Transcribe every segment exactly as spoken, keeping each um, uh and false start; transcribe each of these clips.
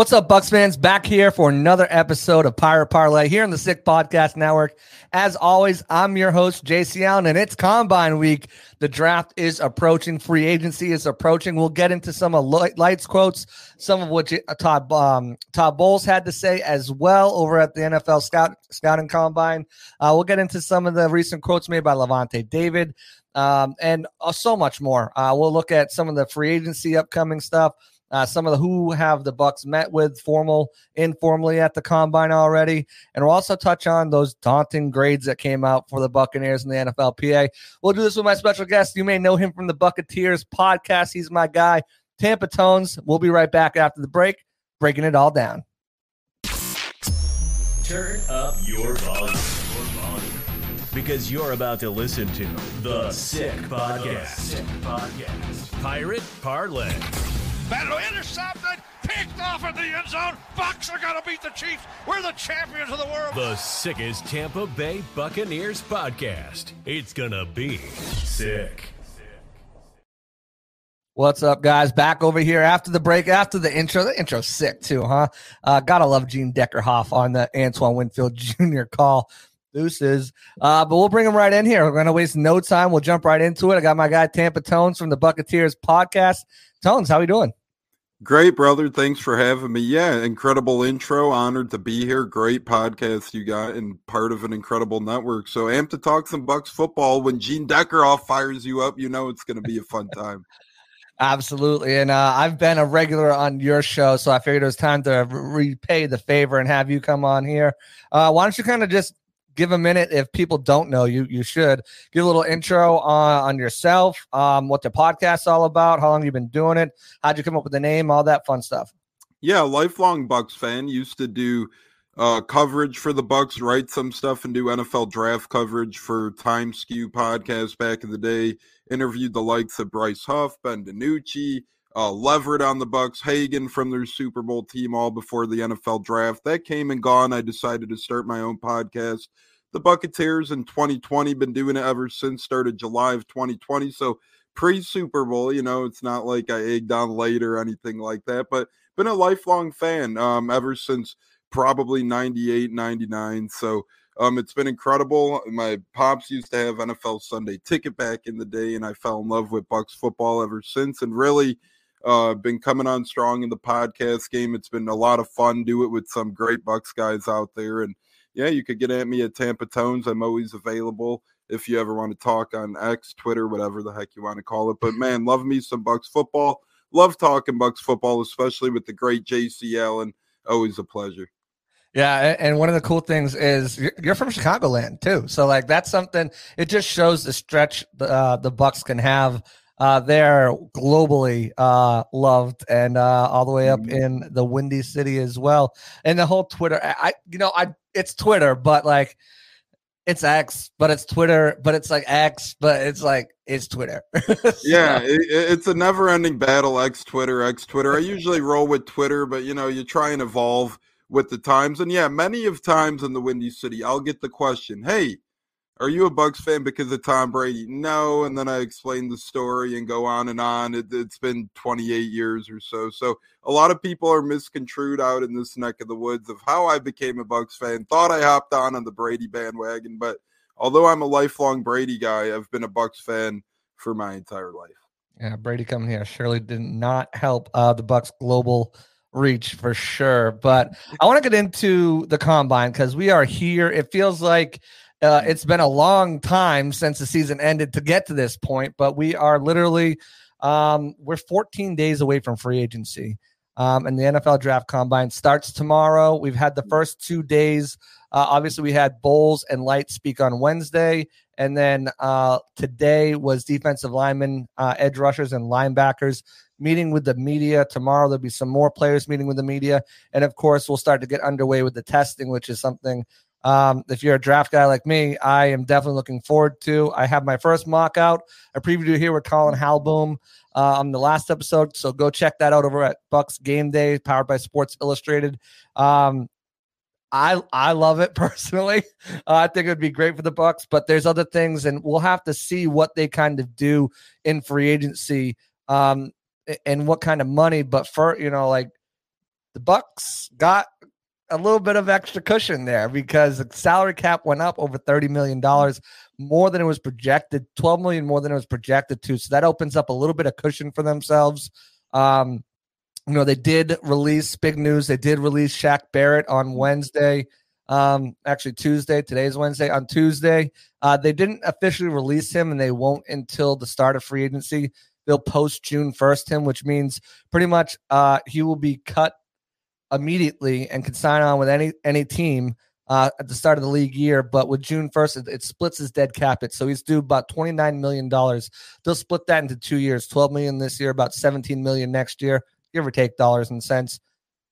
What's up, Bucks fans? Back here for another episode of Pirate Parlay here on the Sick Podcast Network. As always, I'm your host, J C Allen, and it's Combine Week. The draft is approaching. Free agency is approaching. We'll get into some of Light's quotes, some of which Todd, um, Todd Bowles had to say as well over at the N F L Scout, Scouting Combine. Uh, we'll get into some of the recent quotes made by Lavonte David um, and uh, so much more. Uh, we'll look at some of the free agency upcoming stuff. Uh, some of the who have the Bucks met with formal, informally at the Combine already. And we'll also touch on those daunting grades that came out for the Buccaneers in the N F L P A. We'll do this with my special guest. You may know him from the Bucketeers podcast. He's my guy, Tampa Tones. We'll be right back after the break, breaking it all down. Turn up your volume, because you're about to listen to The Sick Podcast. Sick Podcast. Pirate Parlay. Battle intercepted, picked off in the end zone. Bucks are going to beat the Chiefs. We're the champions of the world. The sickest Tampa Bay Buccaneers podcast. It's going to be sick. What's up, guys? Back over here after the break, after the intro. The intro's sick, too, huh? Uh, gotta love Gene Deckerhoff on the Antoine Winfield Junior call. Deuces. Uh, but we'll bring him right in here. We're going to waste no time. We'll jump right into it. I got my guy, Tampa Tones, from the Bucketeers podcast. Tones, how are you doing? Great, brother. Thanks for having me. Yeah, incredible intro. Honored to be here. Great podcast you got and part of an incredible network. So amped to talk some Bucks football. When Gene Deckerhoff fires you up, you know it's going to be a fun time. Absolutely. And uh, I've been a regular on your show, so I figured it was time to repay the favor and have you come on here. Uh, why don't you kind of just give a minute. If people don't know you, you should give a little intro on, on yourself, um, what the podcast's all about, how long you've been doing it, how'd you come up with the name, all that fun stuff. Yeah, lifelong Bucks fan. Used to do uh, coverage for the Bucks, write some stuff, and do N F L draft coverage for TimeSkew podcast back in the day. Interviewed the likes of Bryce Huff, Ben DiNucci, uh, Leverett on the Bucks, Hagan from their Super Bowl team, all before the N F L draft. That came and gone. I decided to start my own podcast, The Bucketeers, in twenty twenty. Been doing it ever since. Started July of twenty twenty, so pre-Super Bowl. You know, it's not like I egged on late or anything like that, but been a lifelong fan um, ever since probably ninety-eight, ninety-nine, so um, it's been incredible. My pops used to have N F L Sunday Ticket back in the day, and I fell in love with Bucks football ever since, and really uh, been coming on strong in the podcast game. It's been a lot of fun. Do it with some great Bucks guys out there, and yeah, you could get at me at Tampa Tones. I'm always available if you ever want to talk on X, Twitter, whatever the heck you want to call it. But, man, love me some Bucks football. Love talking Bucks football, especially with the great J C Allen. Always a pleasure. Yeah, and one of the cool things is you're from Chicagoland, too. So, like, that's something – it just shows the stretch uh, the Bucks can have uh, there globally uh, loved and uh, all the way up in the Windy City as well. And the whole Twitter – I, you know, I – it's Twitter, but like it's X, but it's Twitter, but it's like X, but it's like it's Twitter. So. Yeah, it, it's a never-ending battle. X Twitter, X Twitter. I usually roll with Twitter, but you know, you try and evolve with the times. And yeah, many of times in the Windy City, I'll get the question, "Hey, are you a Bucks fan because of Tom Brady?" No, and then I explain the story and go on and on. It, it's been twenty-eight years or so. So a lot of people are misconstrued out in this neck of the woods of how I became a Bucks fan. Thought I hopped on on the Brady bandwagon, but although I'm a lifelong Brady guy, I've been a Bucks fan for my entire life. Yeah, Brady coming here surely did not help uh, the Bucks global reach for sure. But I want to get into the Combine because we are here. It feels like Uh, it's been a long time since the season ended to get to this point, but we are literally um, we're fourteen days away from free agency, um, and the N F L Draft Combine starts tomorrow. We've had the first two days. Uh, obviously, we had Bowles and Light speak on Wednesday, and then uh, today was defensive linemen, uh, edge rushers, and linebackers meeting with the media. Tomorrow there'll be some more players meeting with the media, and of course, we'll start to get underway with the testing, which is something. Um, if you're a draft guy like me, I am definitely looking forward to. I have my first mock out. I previewed here with Colin Halboom uh, on the last episode, so go check that out over at Bucks Game Day, powered by Sports Illustrated. Um, I I love it personally. Uh, I think it would be great for the Bucks, but there's other things, and we'll have to see what they kind of do in free agency um, and what kind of money. But for you know, like the Bucks got a little bit of extra cushion there because the salary cap went up over thirty million dollars more than it was projected, twelve million dollars more than it was projected to. So that opens up a little bit of cushion for themselves. Um, you know, they did release, big news, they did release Shaq Barrett on Wednesday. Um, actually Tuesday, today's Wednesday, on Tuesday. Uh, they didn't officially release him, and they won't until the start of free agency. They'll post June first him, which means pretty much uh, he will be cut immediately and can sign on with any any team uh, at the start of the league year. But with June first, it, it splits his dead cap. It, so he's due about twenty-nine million dollars. They'll split that into two years, twelve million dollars this year, about seventeen million dollars next year, give or take dollars and cents.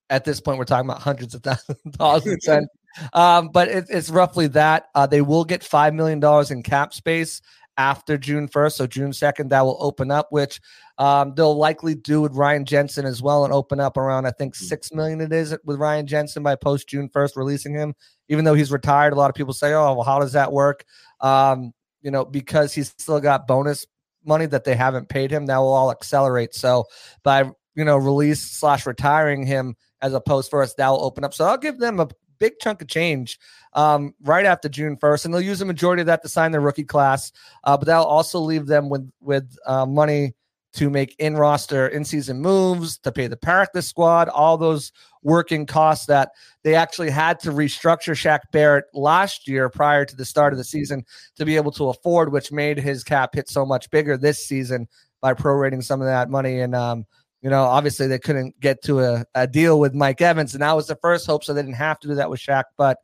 At this point, we're talking about hundreds of thousands of dollars and cents. Um, but it, it's roughly that. Uh, they will get five million dollars in cap space after June first. So June second, that will open up, which um, they'll likely do with Ryan Jensen as well and open up around, I think, six million dollars it is with Ryan Jensen by post June first, releasing him. Even though he's retired, a lot of people say, oh, well, how does that work? Um, you know, because he's still got bonus money that they haven't paid him. That will all accelerate. So by, you know, release slash retiring him as a post first, that will open up. So I'll give them a big chunk of change um, right after June first, and they'll use the majority of that to sign their rookie class. Uh, but that'll also leave them with with uh, money to make in roster, in season moves, to pay the practice squad, all those working costs that they actually had to restructure Shaq Barrett last year prior to the start of the season to be able to afford, which made his cap hit so much bigger this season by prorating some of that money. And um, you know, obviously they couldn't get to a, a deal with Mike Evans, and that was the first hope, so they didn't have to do that with Shaq. But,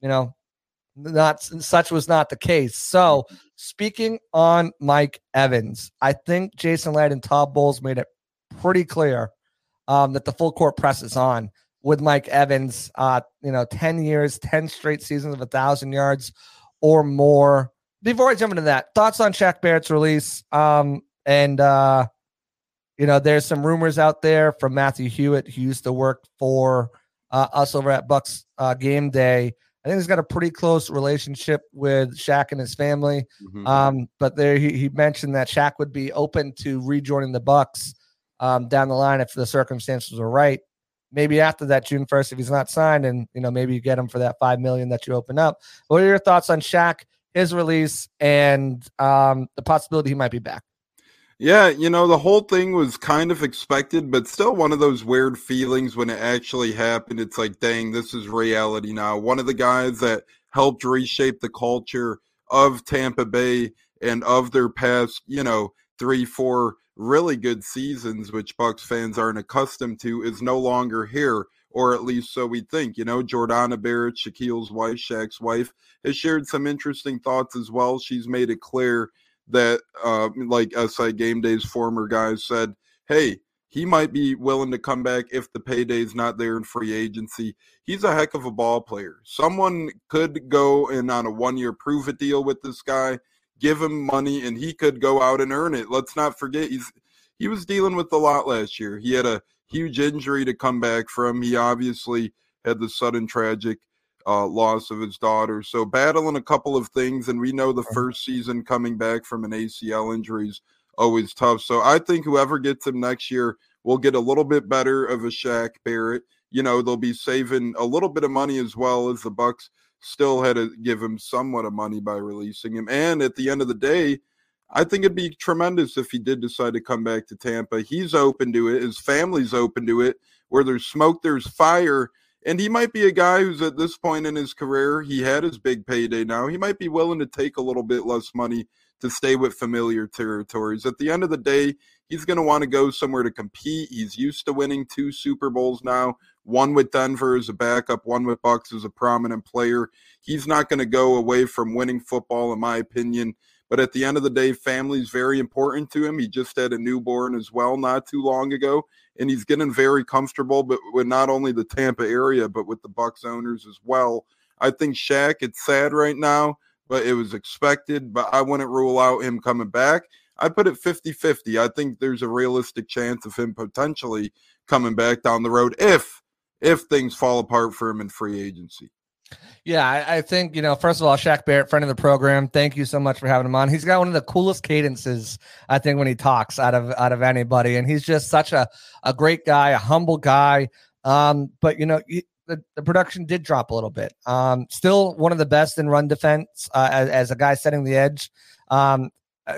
you know, not such was not the case. So, speaking on Mike Evans, I think Jason Light and Todd Bowles made it pretty clear um, that the full court press is on with Mike Evans. Uh, you know, ten years, ten straight seasons of one thousand yards or more. Before I jump into that, thoughts on Shaq Barrett's release um, and uh, – you know, there's some rumors out there from Matthew Hewitt, who used to work for uh, us over at Bucks uh, Game Day. I think he's got a pretty close relationship with Shaq and his family. Mm-hmm. Um, but there he, he mentioned that Shaq would be open to rejoining the Bucks um, down the line if the circumstances were right. Maybe after that June first, if he's not signed, and you know, maybe you get him for that five million that you open up. What are your thoughts on Shaq, his release, and um, the possibility he might be back? Yeah, you know, the whole thing was kind of expected, but still one of those weird feelings when it actually happened. It's like, dang, this is reality now. One of the guys that helped reshape the culture of Tampa Bay and of their past, you know, three, four really good seasons, which Bucks fans aren't accustomed to, is no longer here, or at least so we think. You know, Jordana Barrett, Shaquille's wife, Shaq's wife, has shared some interesting thoughts as well. She's made it clear that, uh, like S I Game Day's former guys said, hey, he might be willing to come back if the payday's not there in free agency. He's a heck of a ball player. Someone could go and on a one-year prove-it deal with this guy, give him money, and he could go out and earn it. Let's not forget, he's he was dealing with a lot last year. He had a huge injury to come back from. He obviously had the sudden tragic Uh, loss of his daughter. So battling a couple of things, and we know the first season coming back from an A C L injury is always tough. So I think whoever gets him next year will get a little bit better of a Shaq Barrett. You know, they'll be saving a little bit of money as well, as the Bucks still had to give him somewhat of money by releasing him. And at the end of the day, I think it'd be tremendous if he did decide to come back to Tampa. He's open to it. His family's open to it. Where there's smoke, there's fire. And he might be a guy who's at this point in his career, he had his big payday now. He might be willing to take a little bit less money to stay with familiar territories. At the end of the day, he's going to want to go somewhere to compete. He's used to winning two Super Bowls now, one with Denver as a backup, one with Bucks as a prominent player. He's not going to go away from winning football, in my opinion. But at the end of the day, family's very important to him. He just had a newborn as well not too long ago, and he's getting very comfortable, but with not only the Tampa area, but with the Bucks owners as well. I think Shaq, it's sad right now, but it was expected, but I wouldn't rule out him coming back. I put it fifty-fifty. I think there's a realistic chance of him potentially coming back down the road if if things fall apart for him in free agency. Yeah, I, I think, you know, first of all, Shaq Barrett, friend of the program, thank you so much for having him on. He's got one of the coolest cadences, I think, when he talks out of out of anybody. And he's just such a, a great guy, a humble guy. Um, but, you know, the, the production did drop a little bit. Um, still one of the best in run defense uh, as, as a guy setting the edge. Um,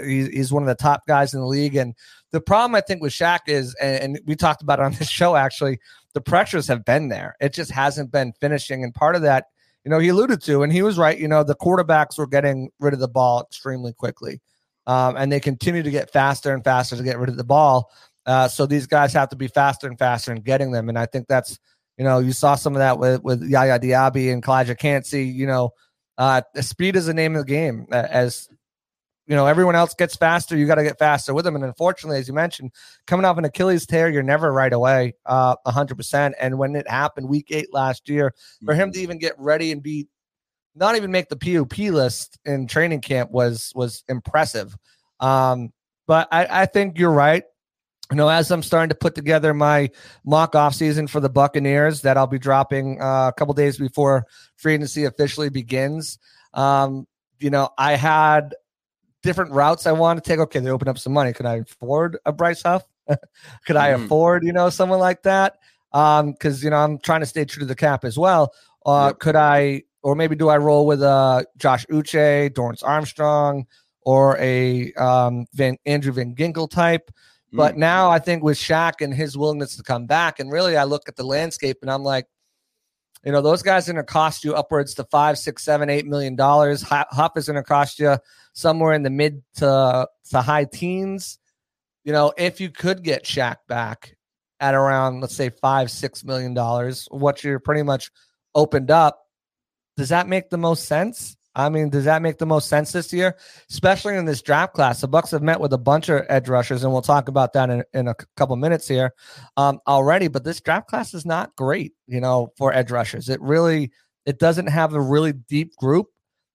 he, he's one of the top guys in the league. And the problem, I think, with Shaq is, and, and we talked about it on this show, actually, the pressures have been there. It just hasn't been finishing. And part of that, you know, he alluded to, and he was right, you know, the quarterbacks were getting rid of the ball extremely quickly. Um, and they continue to get faster and faster to get rid of the ball. Uh, so these guys have to be faster and faster in getting them. And I think that's, you know, you saw some of that with, with Yaya Diaby and Kalijah Kancey. You know, uh, speed is the name of the game. As, you know, everyone else gets faster, you got to get faster with them. And unfortunately, as you mentioned, coming off an Achilles tear, you're never right away, uh, one hundred percent. And when it happened week eight last year, for him to even get ready and be, not even make the P O P list in training camp was was impressive. Um, but I, I think you're right. You know, as I'm starting to put together my mock offseason for the Buccaneers that I'll be dropping uh, a couple days before free agency officially begins, um, you know, I had different routes I wanted to take. Okay, they open up some money. Could I afford a Bryce Huff? Could I mm. afford, you know, someone like that? Um, because, you know, I'm trying to stay true to the cap as well. Uh, yep. Could I... Or maybe do I roll with uh, Josh Uche, Dorrance Armstrong, or a um, Van, Andrew Van Ginkel type? Mm. But now I think with Shaq and his willingness to come back, and really I look at the landscape and I'm like, you know, those guys are going to cost you upwards to five, six, seven, eight million dollars. Huff is going to cost you somewhere in the mid to, to high teens. You know, if you could get Shaq back at around, let's say, five, six million dollars, what you're pretty much opened up. Does that make the most sense? I mean, does that make the most sense this year, especially in this draft class? The Bucks have met with a bunch of edge rushers, and we'll talk about that in, in a couple minutes here um, already. But this draft class is not great, you know, for edge rushers. It really, it doesn't have a really deep group.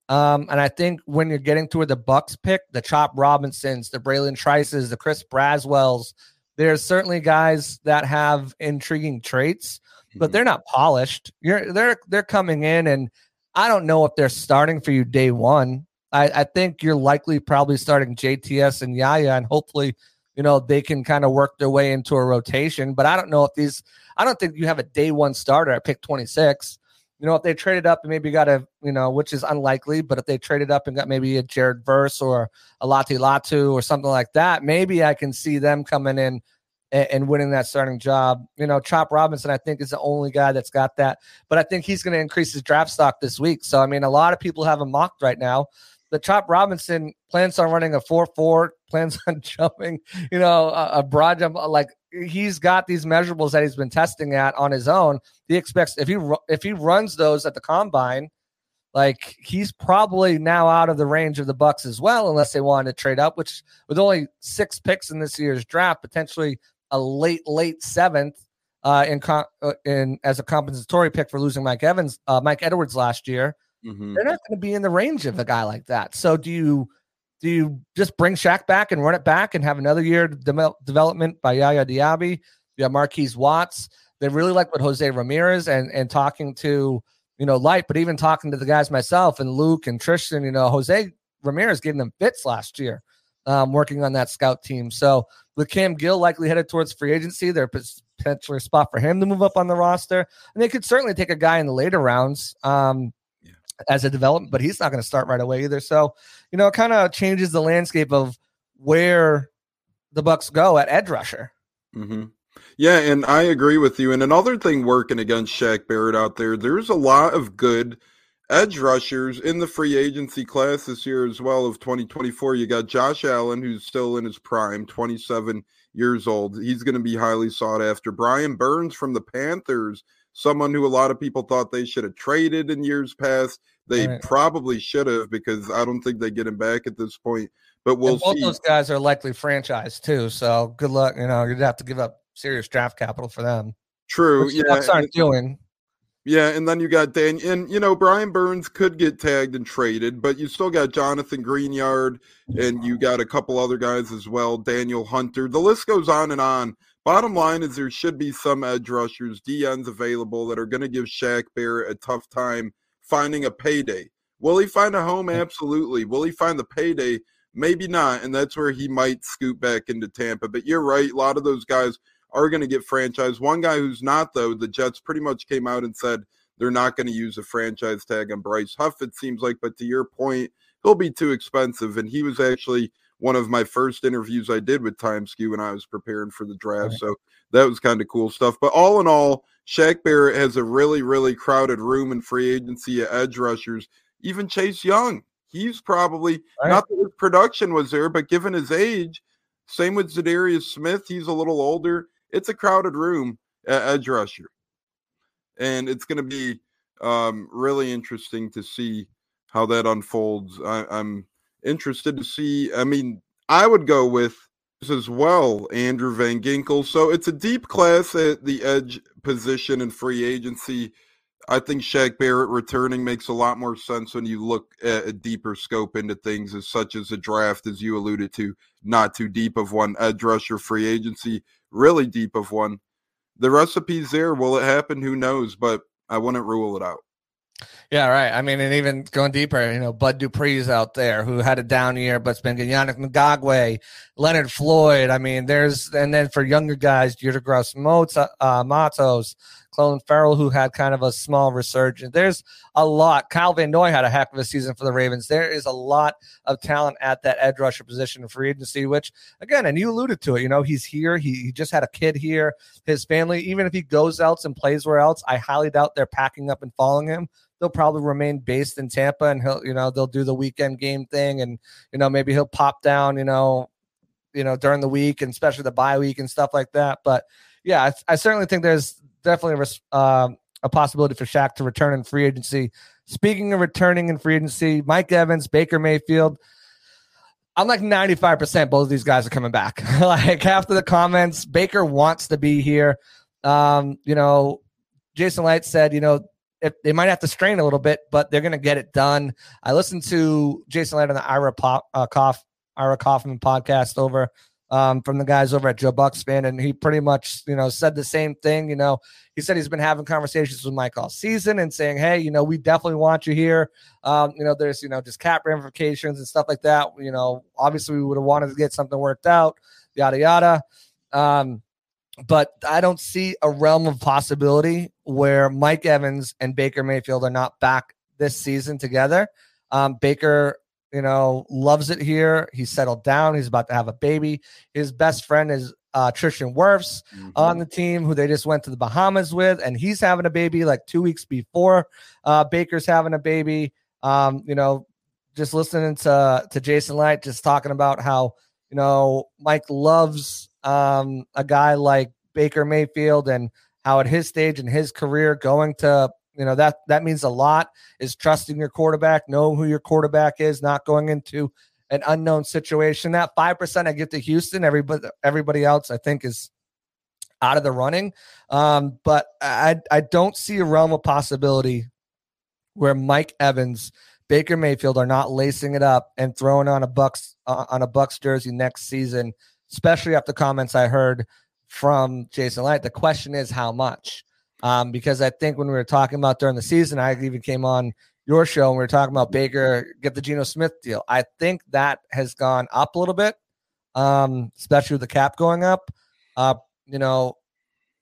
Um, and I think when you're getting to where the Bucks pick, the Chop Robinsons, the Braylon Trices, the Chris Braswells, there's certainly guys that have intriguing traits, but they're not polished. You're they're they're coming in and I don't know if they're starting for you day one. I, I think you're likely probably starting J T S and Yaya, and hopefully, you know, they can kind of work their way into a rotation. But I don't know if these, I don't think you have a day one starter at pick twenty-six. You know, if they traded up and maybe got a, you know, which is unlikely, but if they traded up and got maybe a Jared Verse or a Lati Latu or something like that, maybe I can see them coming in and winning that starting job. You know, Chop Robinson, I think, is the only guy that's got that. But I think he's going to increase his draft stock this week. So, I mean, a lot of people have him mocked right now. But Chop Robinson plans on running a four four, plans on jumping, you know, a, a broad jump. Like, he's got these measurables that he's been testing at on his own. He expects, if he if he runs those at the combine, like, he's probably now out of the range of the Bucks as well, unless they wanted to trade up, which with only six picks in this year's draft, potentially – a late, late seventh uh, in, in as a compensatory pick for losing Mike Evans, uh, Mike Edwards last year. Mm-hmm. They're not going to be in the range of a guy like that. So do you do you just bring Shaq back and run it back and have another year of de- development by Yaya Diaby? You have Marquise Watts. They really like what Jose Ramirez and and talking to, you know, Light, but even talking to the guys myself and Luke and Tristan, you know, Jose Ramirez gave them fits last year. Um, working on that scout team. So with Cam Gill likely headed towards free agency, there's potentially a spot for him to move up on the roster. And they could certainly take a guy in the later rounds um, yeah. as a development, but he's not going to start right away either. So, you know, it kind of changes the landscape of where the Bucks go at edge rusher. Mm-hmm. Yeah, and I agree with you. And another thing working against Shaq Barrett out there, there's a lot of good edge rushers in the free agency class this year as well of twenty twenty-four. You got Josh Allen, who's still in his prime, twenty-seven years old. He's going to be highly sought after. Brian Burns from the Panthers, someone who a lot of people thought they should have traded in years past. They right. probably should have, because I don't think they get him back at this point. But we'll and both see. Those guys are likely franchised too, so good luck. You know, you'd have to give up serious draft capital for them. True. Which yeah. the Bucks aren't doing. Yeah, and then you got Dan, and, you know, Brian Burns could get tagged and traded, but you still got Jonathan Greenyard, and you got a couple other guys as well, Daniel Hunter. The list goes on and on. Bottom line is there should be some edge rushers, D Ns available that are going to give Shaq Barrett a tough time finding a payday. Will he find a home? Absolutely. Will he find the payday? Maybe not, and that's where he might scoot back into Tampa. But you're right, a lot of those guys – are going to get franchised. One guy who's not, though, the Jets pretty much came out and said they're not going to use a franchise tag on Bryce Huff, it seems like. But to your point, he'll be too expensive. And he was actually one of my first interviews I did with TimeSkew when I was preparing for the draft. Right. So that was kind of cool stuff. But all in all, Shaq Barrett has a really, really crowded room in free agency at edge rushers. Even Chase Young, he's probably right. Not that his production was there, but given his age, same with Zadarius Smith. He's a little older. It's a crowded room at edge rusher. And it's going to be um, really interesting to see how that unfolds. I, I'm interested to see. I mean, I would go with this as well, Andrew Van Ginkel. So it's a deep class at the edge position in free agency. I think Shaq Barrett returning makes a lot more sense when you look at a deeper scope into things, as such as a draft, as you alluded to, not too deep of one. Edge rusher free agency, really deep of one. The recipe's there. Will it happen? Who knows? But I wouldn't rule it out. Yeah, right. I mean, and even going deeper, you know, Bud Dupree's out there who had a down year, but it's been Yannick Ngakoue, Leonard Floyd. I mean, there's, and then for younger guys, Yurgos Mota, uh, Matos, Clelin Ferrell, who had kind of a small resurgence. There's a lot. Kyle Van Noy had a heck of a season for the Ravens. There is a lot of talent at that edge rusher position in free agency, which, again, and you alluded to it, you know, he's here. He, he just had a kid here. His family, even if he goes else and plays where else, I highly doubt they're packing up and following him. They'll probably remain based in Tampa, and he'll, you know, they'll do the weekend game thing, and, you know, maybe he'll pop down, you know, you know, during the week, and especially the bye week and stuff like that. But yeah, I, I certainly think there's definitely a, um, a possibility for Shaq to return in free agency. Speaking of returning in free agency, Mike Evans, Baker Mayfield, I'm like ninety-five percent both of these guys are coming back. Like after the comments, Baker wants to be here. Um, you know, Jason Light said, you know, if they might have to strain a little bit, but they're going to get it done. I listened to Jason Light on the Ira, Pop, uh, Kauf, Ira Kaufman podcast over um, from the guys over at Joe Buck's Fan, and he pretty much, you know, said the same thing. You know, he said he's been having conversations with Mike all season and saying, hey, you know, we definitely want you here. Um, you know, there's, you know, just cap ramifications and stuff like that. You know, obviously we would have wanted to get something worked out, yada, yada. Um, But I don't see a realm of possibility where Mike Evans and Baker Mayfield are not back this season together. Um, Baker, you know, loves it here. He's settled down. He's about to have a baby. His best friend is uh, Tristan Wirfs mm-hmm. on the team, who they just went to the Bahamas with, and he's having a baby like two weeks before uh, Baker's having a baby. Um, you know, just listening to to Jason Light, just talking about how, you know, Mike loves Um, a guy like Baker Mayfield, and how at his stage in his career, going to, you know, that, that means a lot, is trusting your quarterback, knowing who your quarterback is, not going into an unknown situation. That five percent I get to Houston, everybody, everybody else I think is out of the running. Um, but I, I don't see a realm of possibility where Mike Evans, Baker Mayfield are not lacing it up and throwing on a Bucks uh, on a Bucks jersey next season, especially after comments I heard from Jason Light. The question is how much, um, because I think when we were talking about during the season, I even came on your show and we were talking about Baker, get the Geno Smith deal. I think that has gone up a little bit, um, especially with the cap going up. Uh, you know,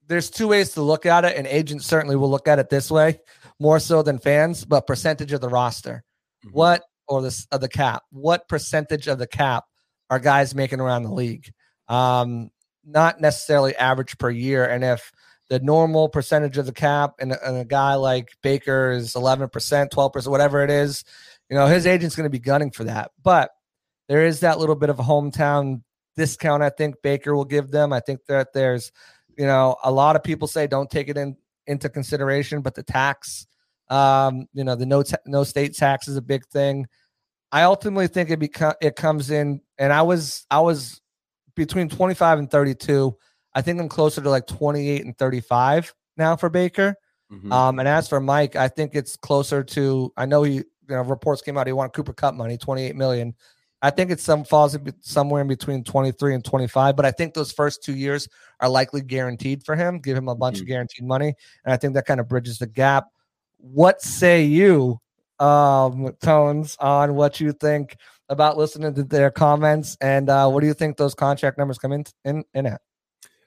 there's two ways to look at it, and agents certainly will look at it this way more so than fans, but percentage of the roster, mm-hmm. what, or this of the cap, what percentage of the cap are guys making around the league? Um, not necessarily average per year. And if the normal percentage of the cap and, and a guy like Baker is eleven percent, twelve percent, whatever it is, you know, his agent's going to be gunning for that. But there is that little bit of a hometown discount I think Baker will give them. I think that there's, you know, a lot of people say don't take it in, into consideration, but the tax, um, you know, the no, ta- no state tax is a big thing. I ultimately think it beco- it comes in, and I was I was between twenty-five and thirty-two. I think I'm closer to like twenty-eight and thirty-five now for Baker. Mm-hmm. Um, and as for Mike, I think it's closer to, I know he, you know, reports came out he wanted Cooper Kupp money, twenty-eight million dollars. I think it some falls in be- somewhere in between twenty-three and twenty-five, but I think those first two years are likely guaranteed for him, give him a bunch mm-hmm. of guaranteed money, and I think that kind of bridges the gap. What say you? Um, tones on what you think about listening to their comments, and uh, what do you think those contract numbers come in in, in at?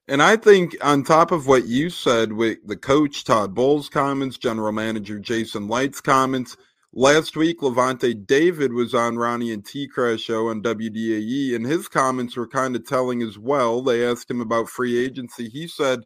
And I think on top of what you said with the coach, Todd Bowles' comments, general manager Jason Light's comments, last week Lavonte David was on Ronnie and T-Crash show on W D A E, and his comments were kind of telling as well. They asked him about free agency. He said,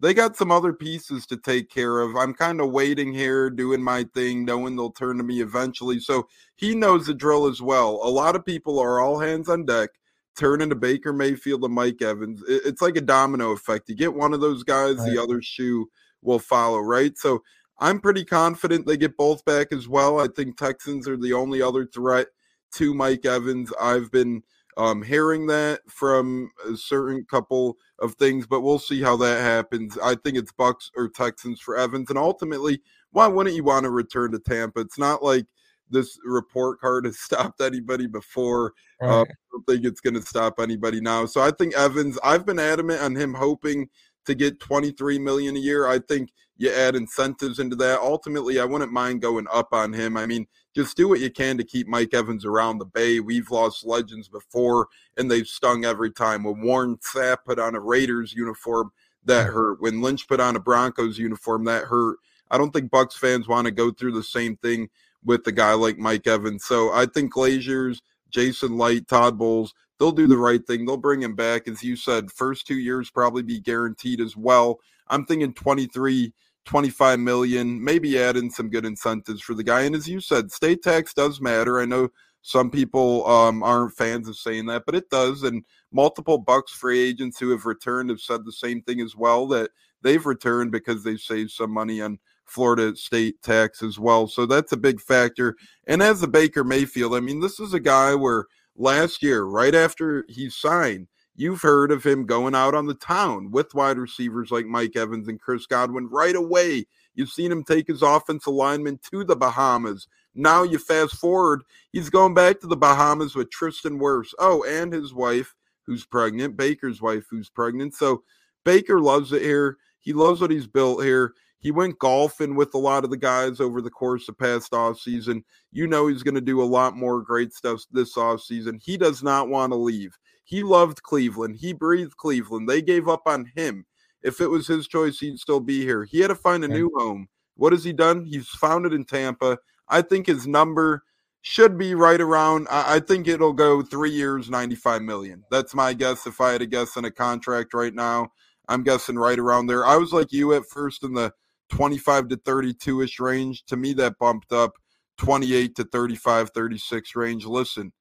they got some other pieces to take care of. I'm kind of waiting here, doing my thing, knowing they'll turn to me eventually. So he knows the drill as well. A lot of people are all hands on deck, turn into Baker Mayfield and Mike Evans. It's like a domino effect. You get one of those guys, right, the other shoe will follow, right? So I'm pretty confident they get both back as well. I think Texans are the only other threat to Mike Evans. I've been um, hearing that from a certain couple of things, but we'll see how that happens. I think it's Bucks or Texans for Evans. And ultimately, why wouldn't you want to return to Tampa? It's not like this report card has stopped anybody before. Right. Uh, I don't think it's going to stop anybody now. So I think Evans, I've been adamant on him hoping to get twenty-three million dollars a year. I think you add incentives into that. Ultimately, I wouldn't mind going up on him. I mean, just do what you can to keep Mike Evans around the Bay. We've lost legends before, and they've stung every time. When Warren Sapp put on a Raiders uniform, that hurt. When Lynch put on a Broncos uniform, that hurt. I don't think Bucks fans want to go through the same thing with a guy like Mike Evans. So I think Glazers, Jason Light, Todd Bowles, they'll do the right thing. They'll bring him back. As you said, first two years probably be guaranteed as well. I'm thinking twenty-three, twenty-five million, maybe add in some good incentives for the guy. And as you said, state tax does matter. I know some people um, aren't fans of saying that, but it does. And multiple Bucks free agents who have returned have said the same thing as well, that they've returned because they've saved some money on Florida state tax as well. So that's a big factor. And as a Baker Mayfield, I mean, this is a guy where last year, right after he signed, you've heard of him going out on the town with wide receivers like Mike Evans and Chris Godwin right away. You've seen him take his offensive lineman to the Bahamas. Now you fast forward, he's going back to the Bahamas with Tristan Wirfs. Oh, and his wife, who's pregnant, Baker's wife, who's pregnant. So Baker loves it here. He loves what he's built here. He went golfing with a lot of the guys over the course of past offseason. You know he's going to do a lot more great stuff this offseason. He does not want to leave. He loved Cleveland. He breathed Cleveland. They gave up on him. If it was his choice, he'd still be here. He had to find a new home. What has he done? He's found it in Tampa. I think his number should be right around, I think it'll go three years, ninety-five million dollars. That's my guess. If I had to guess on a contract right now, I'm guessing right around there. I was like you at first in the twenty-five to thirty-two-ish range. To me, that bumped up twenty-eight to thirty-five, thirty-six range. Listen,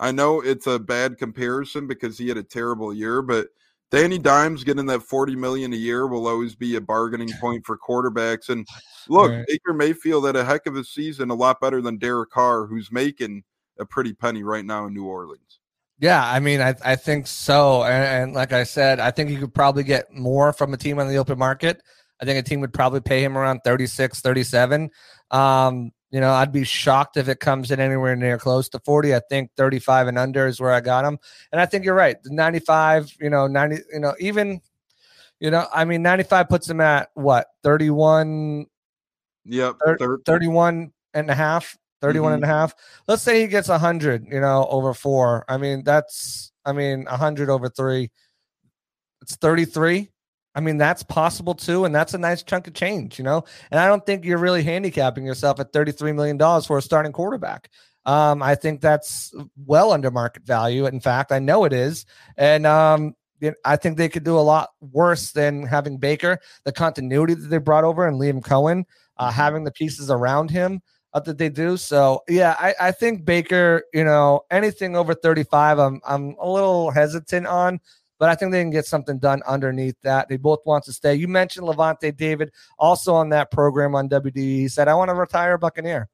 I know it's a bad comparison because he had a terrible year, but Danny Dimes getting that forty million dollars a year will always be a bargaining point for quarterbacks. And look, right, Baker Mayfield had a heck of a season, a lot better than Derek Carr, who's making a pretty penny right now in New Orleans. Yeah, I mean, I I think so. And, and like I said, I think you could probably get more from a team on the open market. I think a team would probably pay him around thirty-six, thirty-seven. Um, you know, I'd be shocked if it comes in anywhere near close to forty. I think thirty-five and under is where I got him. And I think you're right. The ninety-five, you know, ninety, you know, even, you know, I mean, ninety-five puts him at what? thirty-one. Yep. thirty. thirty-one and a half, thirty-one mm-hmm. and a half. Let's say he gets one hundred, you know, over four. I mean, that's, I mean, one hundred over three. It's thirty-three. I mean, that's possible too, and that's a nice chunk of change, you know? And I don't think you're really handicapping yourself at thirty-three million dollars for a starting quarterback. Um, I think that's well under market value. In fact, I know it is. And um, I think they could do a lot worse than having Baker, the continuity that they brought over, and Liam Cohen, uh, having the pieces around him uh, that they do. So, yeah, I, I think Baker, you know, anything over thirty-five, I'm I'm a little hesitant on. But I think they can get something done underneath that. They both want to stay. You mentioned Lavonte David, also on that program on W D E. He said, I want to retire a Buccaneer.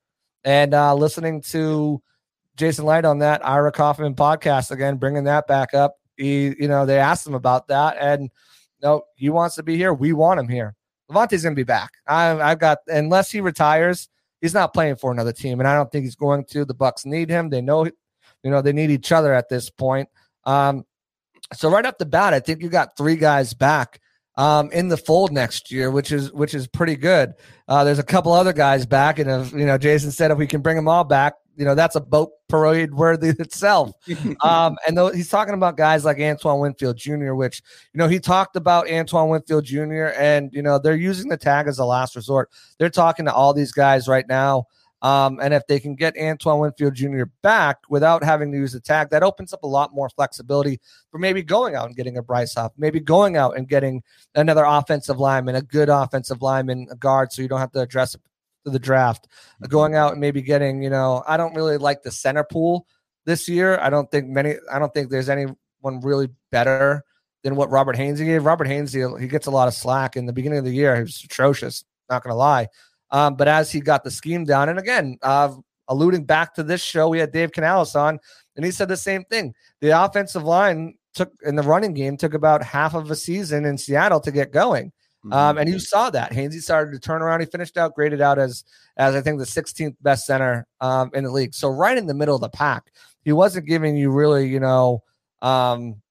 And uh, listening to Jason Light on that Ira Kaufman podcast, again, bringing that back up. He, you know, they asked him about that. And, no, he wants to be here. We want him here. Lavonte's going to be back. I, I've got – unless he retires, he's not playing for another team. And I don't think he's going to. The Bucs need him. They know, you know, they need each other at this point. Um So right off the bat, I think you got three guys back um, in the fold next year, which is which is pretty good. Uh, there's a couple other guys back, and if, you know, Jason said if we can bring them all back, you know, that's a boat parade worthy itself. Um, and though he's talking about guys like Antoine Winfield Junior, which, you know, he talked about Antoine Winfield Junior and, you know, they're using the tag as a last resort. They're talking to all these guys right now. Um, and if they can get Antoine Winfield Junior back without having to use the tag, that opens up a lot more flexibility for maybe going out and getting a Bryce Huff, maybe going out and getting another offensive lineman, a good offensive lineman, a guard, so you don't have to address it to the draft, going out and maybe getting, you know, I don't really like the center pool this year. I don't think many, I don't think there's anyone really better than what Robert Hainsey gave. Robert Hainsey, he gets a lot of slack in the beginning of the year. He was atrocious, not going to lie. Um, but as he got the scheme down, and again, uh, alluding back to this show, we had Dave Canales on, and he said the same thing. The offensive line took in the running game took about half of a season in Seattle to get going. Mm-hmm. Um, and you saw that. Hainsey started to turn around. He finished out, graded out as, as I think, the sixteenth best center um, in the league. So right in the middle of the pack. He wasn't giving you really, you know, um,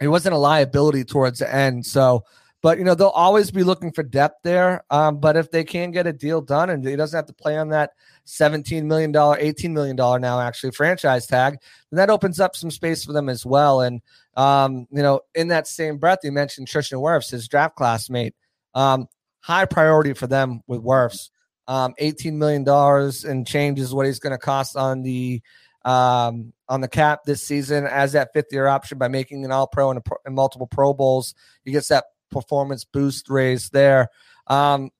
he wasn't a liability towards the end. So, but, you know, they'll always be looking for depth there. Um, but if they can get a deal done and he doesn't have to play on that seventeen million dollars, eighteen million dollars now actually franchise tag, then that opens up some space for them as well. And, um, you know, in that same breath, you mentioned Tristan Wirfs, his draft classmate. Um, high priority for them with Wirfs. Um, eighteen million dollars and change is what he's going to cost on the um, on the cap this season as that fifth-year option by making an all-pro and, a pro- and multiple Pro Bowls. He gets that performance boost raise there. Um,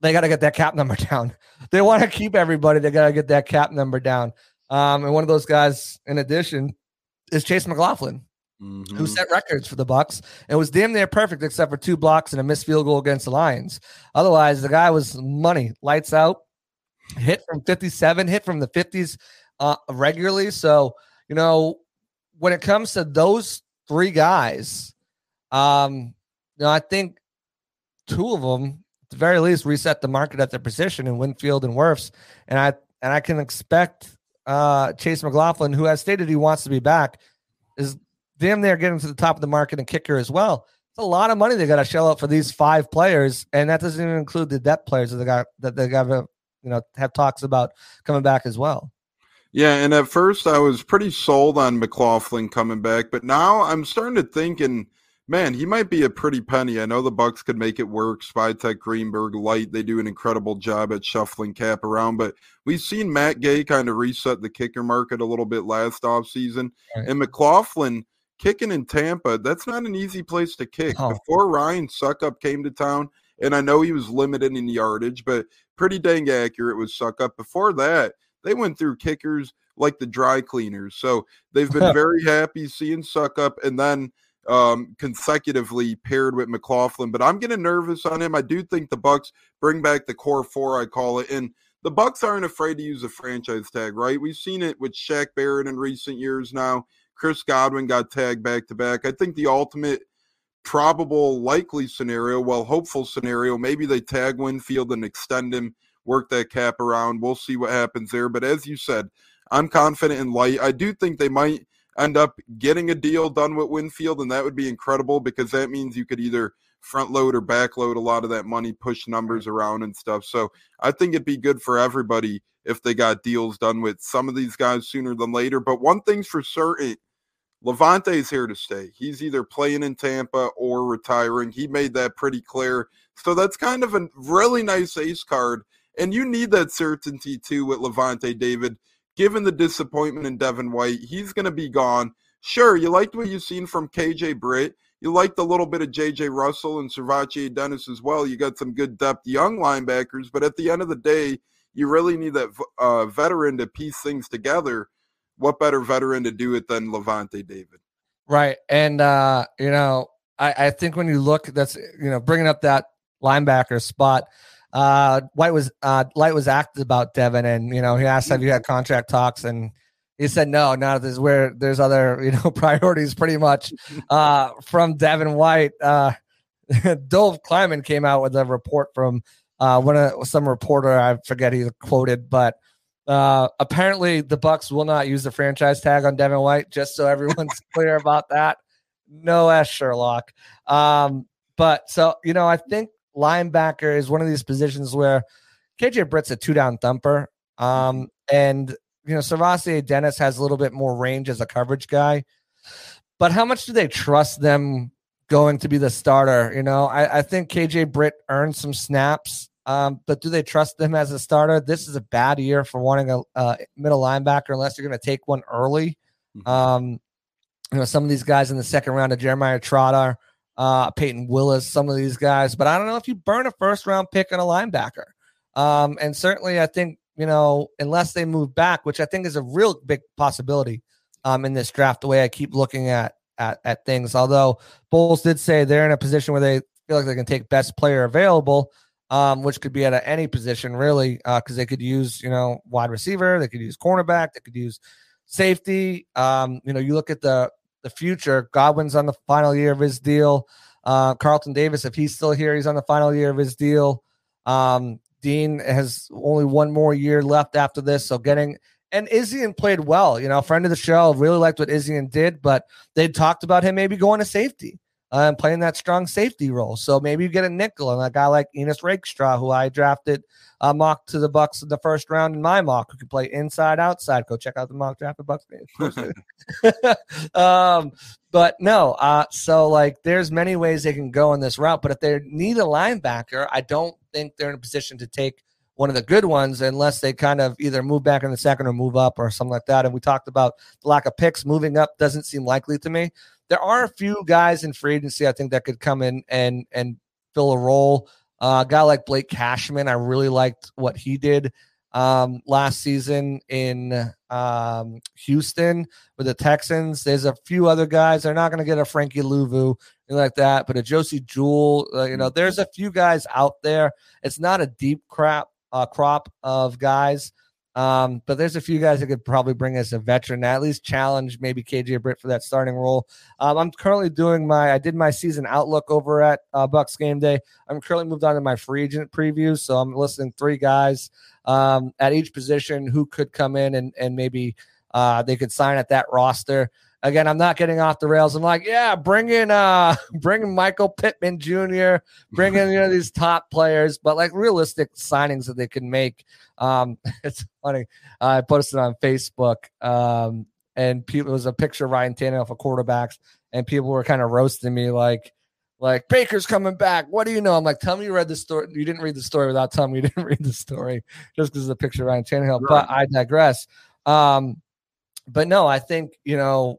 they got to get that cap number down. They want to keep everybody. They got to get that cap number down. Um, and one of those guys, in addition, is Chase McLaughlin, mm-hmm. who set records for the Bucks and was damn near perfect except for two blocks and a missed field goal against the Lions. Otherwise, the guy was money, lights out, hit from fifty-seven, hit from the fifties uh, regularly. So, you know, when it comes to those three guys, um, you know, I think two of them, at the very least, reset the market at their position in Winfield and Wirfs. And I and I can expect uh, Chase McLaughlin, who has stated he wants to be back, is damn near getting to the top of the market and kicker as well. It's a lot of money they got to shell out for these five players, and that doesn't even include the depth players that they got that they got to, you know, have talks about coming back as well. Yeah, and at first I was pretty sold on McLaughlin coming back, but now I'm starting to think and. Man, he might be a pretty penny. I know the Bucks could make it work. Spytek, Greenberg, Light, they do an incredible job at shuffling cap around. But we've seen Matt Gay kind of reset the kicker market a little bit last offseason. Right. And McLaughlin kicking in Tampa, that's not an easy place to kick. Oh. Before Ryan Suckup came to town, and I know he was limited in yardage, but pretty dang accurate was Suckup. Before that, they went through kickers like the dry cleaners. So they've been very happy seeing Suckup and then – um consecutively paired with McLaughlin, but I'm getting nervous on him. I do think the Bucks bring back the core four, I call it, and the Bucks aren't afraid to use a franchise tag, right? We've seen it with Shaq Barrett in recent years now. Chris Godwin got tagged back to back. I think the ultimate probable likely scenario, well, hopeful scenario, maybe they tag Winfield and extend him, work that cap around. We'll see what happens there. But as you said, I'm confident in Light. I do think they might end up getting a deal done with Winfield, and that would be incredible because that means you could either front load or back load a lot of that money, push numbers around and stuff. So I think it'd be good for everybody if they got deals done with some of these guys sooner than later. But one thing's for certain, Lavonte is here to stay. He's either playing in Tampa or retiring. He made that pretty clear. So that's kind of a really nice ace card. And you need that certainty too with Lavonte David. Given the disappointment in Devin White, he's going to be gone. Sure, you liked what you've seen from K J. Britt. You liked a little bit of J J. Russell and Sirvocea Dennis as well. You got some good depth young linebackers, but at the end of the day, you really need that uh, veteran to piece things together. What better veteran to do it than Lavonte David? Right, and, uh, you know, I, I think when you look, that's, you know, bringing up that linebacker spot, Uh, White was uh, Light was asked about Devin, and you know he asked have you had contract talks, and he said no. Now this is where there's other you know priorities, pretty much. Uh, from Devin White, uh, Dove Kleiman came out with a report from uh, one of some reporter I forget he quoted, but uh, apparently the Bucks will not use the franchise tag on Devin White. Just so everyone's clear about that, no S Sherlock. Um, but so you know I think. Linebacker is one of these positions where K J Britt's a two down thumper. Um, and you know, Sirvocea Dennis has a little bit more range as a coverage guy, but how much do they trust them going to be the starter? You know, I, I think K J. Britt earned some snaps, um, but do they trust them as a starter? This is a bad year for wanting a uh, middle linebacker unless you're going to take one early. Mm-hmm. Um, you know, some of these guys in the second round of Jeremiah Trotter, uh, Peyton Willis, some of these guys, but I don't know if you burn a first round pick on a linebacker. Um, and certainly I think, you know, unless they move back, which I think is a real big possibility um, in this draft, the way I keep looking at, at at things. Although Bowles did say they're in a position where they feel like they can take best player available, um, which could be at a, any position, really, because uh, they could use, you know, wide receiver. They could use cornerback. They could use safety. Um, you know, you look at the, the future. Godwin's on the final year of his deal. Uh, Carlton Davis, if he's still here, he's on the final year of his deal. Um Dean has only one more year left after this. So getting – and Izzian played well. You know, a friend of the show, really liked what Izzian did, but they talked about him maybe going to safety uh, and playing that strong safety role. So maybe you get a nickel and a guy like Enos Rakestraw, who I drafted, uh, mocked to the Bucks in the first round in my mock, who could play inside, outside. Go check out the mock draft of Bucks. um, but no, uh, so like there's many ways they can go in this route. But if they need a linebacker, I don't think they're in a position to take one of the good ones unless they kind of either move back in the second or move up or something like that. And we talked about the lack of picks. Moving up doesn't seem likely to me. There are a few guys in free agency I think that could come in and and fill a role. Uh, a guy like Blake Cashman, I really liked what he did um, last season in um, Houston with the Texans. There's a few other guys. They're not going to get a Frankie Louvu like that, but a Josie Jewell, uh, you know, there's a few guys out there. It's not a deep crop uh, crop of guys, um, but there's a few guys that could probably bring us a veteran, at least challenge maybe K J. Britt for that starting role. Um, I'm currently doing my, I did my season outlook over at uh, Bucks Game Day. I'm currently moved on to my free agent preview, so I'm listing three guys um, at each position who could come in and, and maybe uh, they could sign at that roster. Again, I'm not getting off the rails. I'm like, yeah, bring in, uh, bring in Michael Pittman Junior, bring in, you know, these top players, but like realistic signings that they can make. Um, it's funny. I posted on Facebook, um, and people, it was a picture of Ryan Tannehill for quarterbacks, and people were kind of roasting me, like, like Baker's coming back. What do you know? I'm like, tell me you read the story. You didn't read the story without telling me you didn't read the story, just because of the picture of Ryan Tannehill. Right. But I digress. Um, but no, I think you know.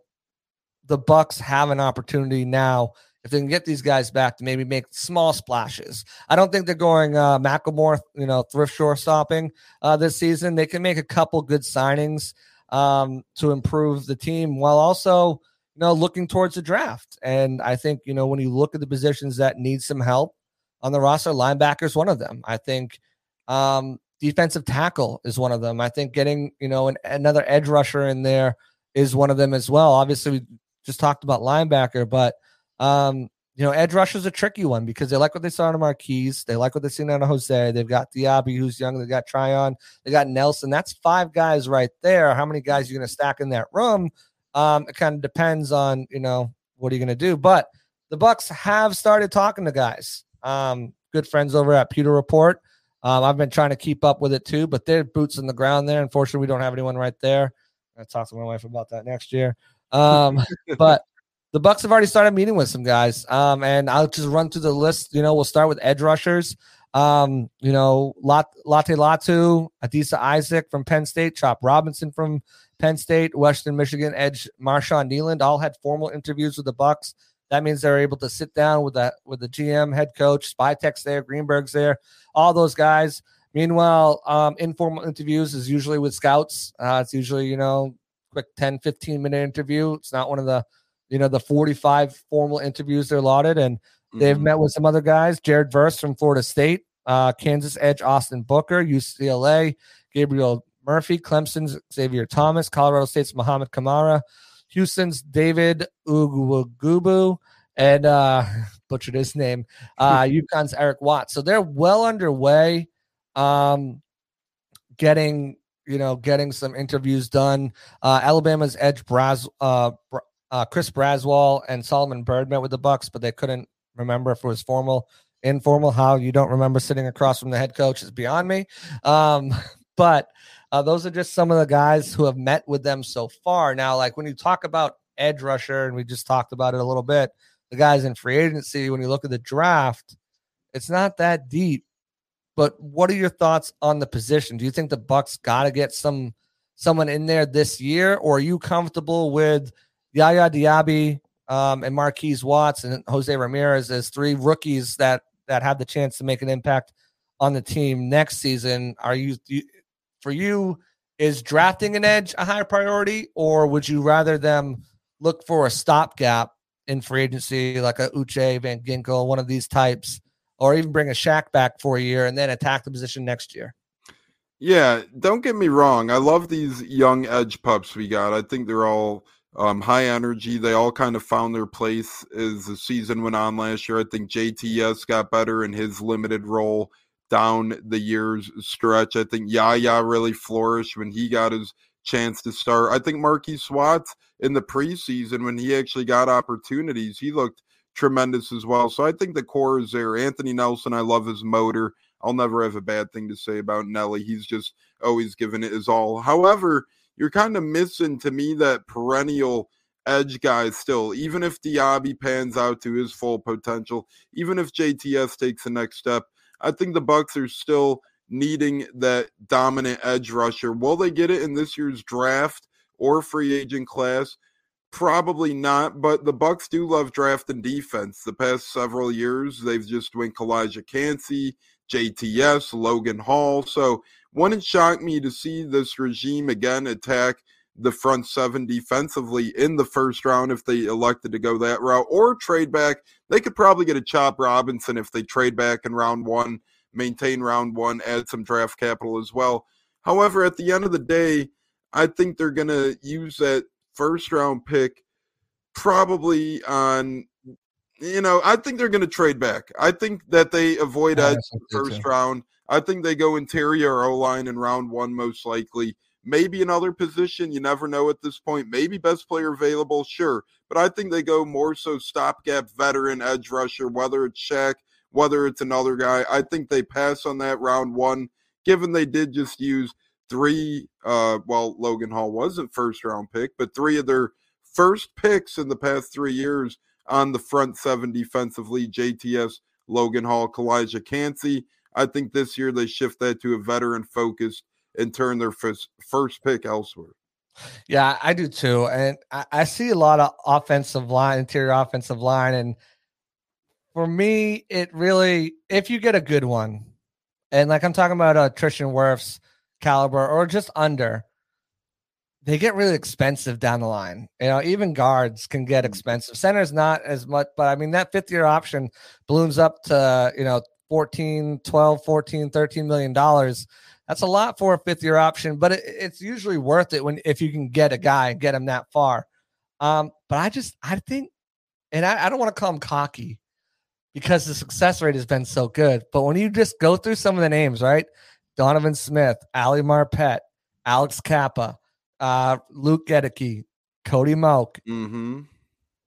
The Bucks have an opportunity now if they can get these guys back to maybe make small splashes. I don't think they're going uh, Macklemore, you know, thrift store stopping uh, this season. They can make a couple good signings um, to improve the team while also, you know, looking towards the draft. And I think, you know, when you look at the positions that need some help on the roster, linebackers, one of them. I think um, defensive tackle is one of them. I think getting, you know, an, another edge rusher in there is one of them as well. Obviously, we just talked about linebacker, but, um, you know, edge rusher is a tricky one because they like what they saw on Marquise. They like what they've seen on Jose. They've got Diaby, who's young. They got Tryon. They got Nelson. That's five guys right there. How many guys are you going to stack in that room? Um, it kind of depends on, you know, what are you going to do? But the Bucks have started talking to guys. Um, good friends over at Pewter Report. Um, I've been trying to keep up with it too, but they're boots on the ground there. Unfortunately, we don't have anyone right there. I'll talk to my wife about that next year. um, but the Bucks have already started meeting with some guys. Um, and I'll just run through the list. You know, we'll start with edge rushers. Um, you know, Lat- Latte Latu, Adisa Isaac from Penn State, Chop Robinson from Penn State, Western Michigan edge Marshawn Nealand all had formal interviews with the Bucks. That means they're able to sit down with the with the G M, head coach, Spytek's there, Greenberg's there, all those guys. Meanwhile, um, informal interviews is usually with scouts. Uh, it's usually, you know, quick ten, fifteen minute interview. It's not one of the, you know, the forty-five formal interviews they're lauded. And they've mm-hmm. met with some other guys, Jared Verse from Florida State, uh, Kansas edge Austin Booker, U C L A, Gabriel Murphy, Clemson's Xavier Thomas, Colorado State's Muhammad Kamara, Houston's David Uguagubu, and uh, butchered his name, uh, UConn's Eric Watts. So they're well underway um, getting, you know, getting some interviews done. Uh, Alabama's edge Braz, uh, uh, Chris Braswell and Solomon Bird met with the Bucks, but they couldn't remember if it was formal, informal. How you don't remember sitting across from the head coach is beyond me. Um, but Uh, those are just some of the guys who have met with them so far. Now, like when you talk about edge rusher, and we just talked about it a little bit, the guys in free agency, when you look at the draft, it's not that deep. But what are your thoughts on the position? Do you think the Bucks got to get some someone in there this year, or are you comfortable with Yaya Diaby um, and Marquise Watts and Jose Ramirez as three rookies that that have the chance to make an impact on the team next season? Are you, you for you is drafting an edge a higher priority, or would you rather them look for a stopgap in free agency like a Uche, Van Ginkel, one of these types? Or even bring a Shaq back for a year and then attack the position next year. Yeah, don't get me wrong. I love these young edge pups we got. I think they're all um, high energy. They all kind of found their place as the season went on last year. I think J T S got better in his limited role down the year's stretch. I think Yaya really flourished when he got his chance to start. I think Marquise Watts in the preseason, when he actually got opportunities, he looked tremendous as well. So I think the core is there. Anthony Nelson, I love his motor. I'll never have a bad thing to say about Nelly. He's just always given it his all. However, you're kind of missing, to me, that perennial edge guy still. Even if Diaby pans out to his full potential, even if J T S takes the next step, I think the Bucks are still needing that dominant edge rusher. Will they get it in this year's draft or free agent class? Probably not, but the Bucks do love drafting defense. The past several years, they've just went Kalijah Kancey, J T S, Logan Hall. So wouldn't shock me to see this regime again attack the front seven defensively in the first round if they elected to go that route or trade back. They could probably get a Chop Robinson if they trade back in round one, maintain round one, add some draft capital as well. However, at the end of the day, I think they're going to use that first round pick probably on, you know, I think they're going to trade back. I think that they avoid edge in the first round. I think they go interior or O-line in round one, most likely. Maybe another position. You never know at this point. Maybe best player available, sure. But I think they go more so stopgap veteran edge rusher, whether it's Shaq, whether it's another guy. I think they pass on that round one, given they did just use Three, uh, well, Logan Hall wasn't first round pick, but three of their first picks in the past three years on the front seven defensively, J T S, Logan Hall, Kalijah Kancey. I think this year they shift that to a veteran focus and turn their first, first pick elsewhere. Yeah, I do too. And I, I see a lot of offensive line, interior offensive line. And for me, it really, if you get a good one, and like I'm talking about uh, Tristan Wirfs caliber or just under, they get really expensive down the line. You know, even guards can get expensive. Center's not as much, but I mean, that fifth year option balloons up to, you know, fourteen, twelve, fourteen, thirteen million dollars. That's a lot for a fifth year option, but it, it's usually worth it when, if you can get a guy and get him that far. Um, but I just, I think, and I, I don't want to call him cocky because the success rate has been so good, but when you just go through some of the names, right? Donovan Smith, Ali Marpet, Alex Kappa, uh, Luke Gedeke, Cody Mauk. Mm-hmm.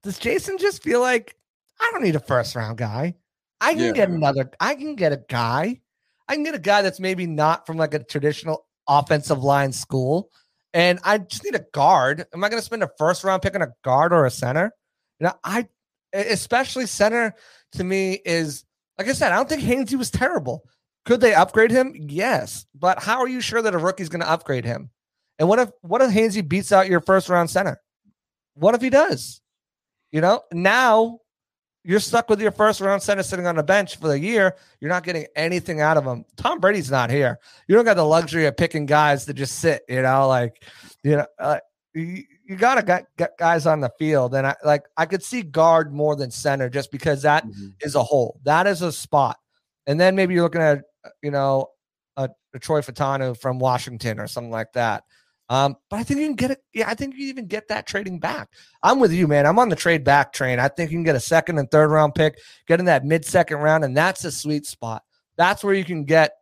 Does Jason just feel like, I don't need a first round guy? I can yeah. get another. I can get a guy. I can get a guy that's maybe not from like a traditional offensive line school. And I just need a guard. Am I going to spend a first round pick on a guard or a center? You know, I, especially center to me is, like I said, I don't think Hainsey was terrible. Could they upgrade him? Yes. But how are you sure that a rookie's going to upgrade him? And what if what if Hainsey beats out your first-round center? What if he does? You know, now you're stuck with your first-round center sitting on a bench for the year. You're not getting anything out of him. Tom Brady's not here. You don't got the luxury of picking guys that just sit, you know, like, you know, uh, you, you got to get, get guys on the field. And, I like, I could see guard more than center just because that mm-hmm. is a hole. That is a spot. And then maybe you're looking at, you know, a, a Troy Fautanu from Washington or something like that. Um, but I think you can get it. Yeah, I think you even get that trading back. I'm with you, man. I'm on the trade back train. I think you can get a second and third round pick, get in that mid second round, and that's a sweet spot. That's where you can get,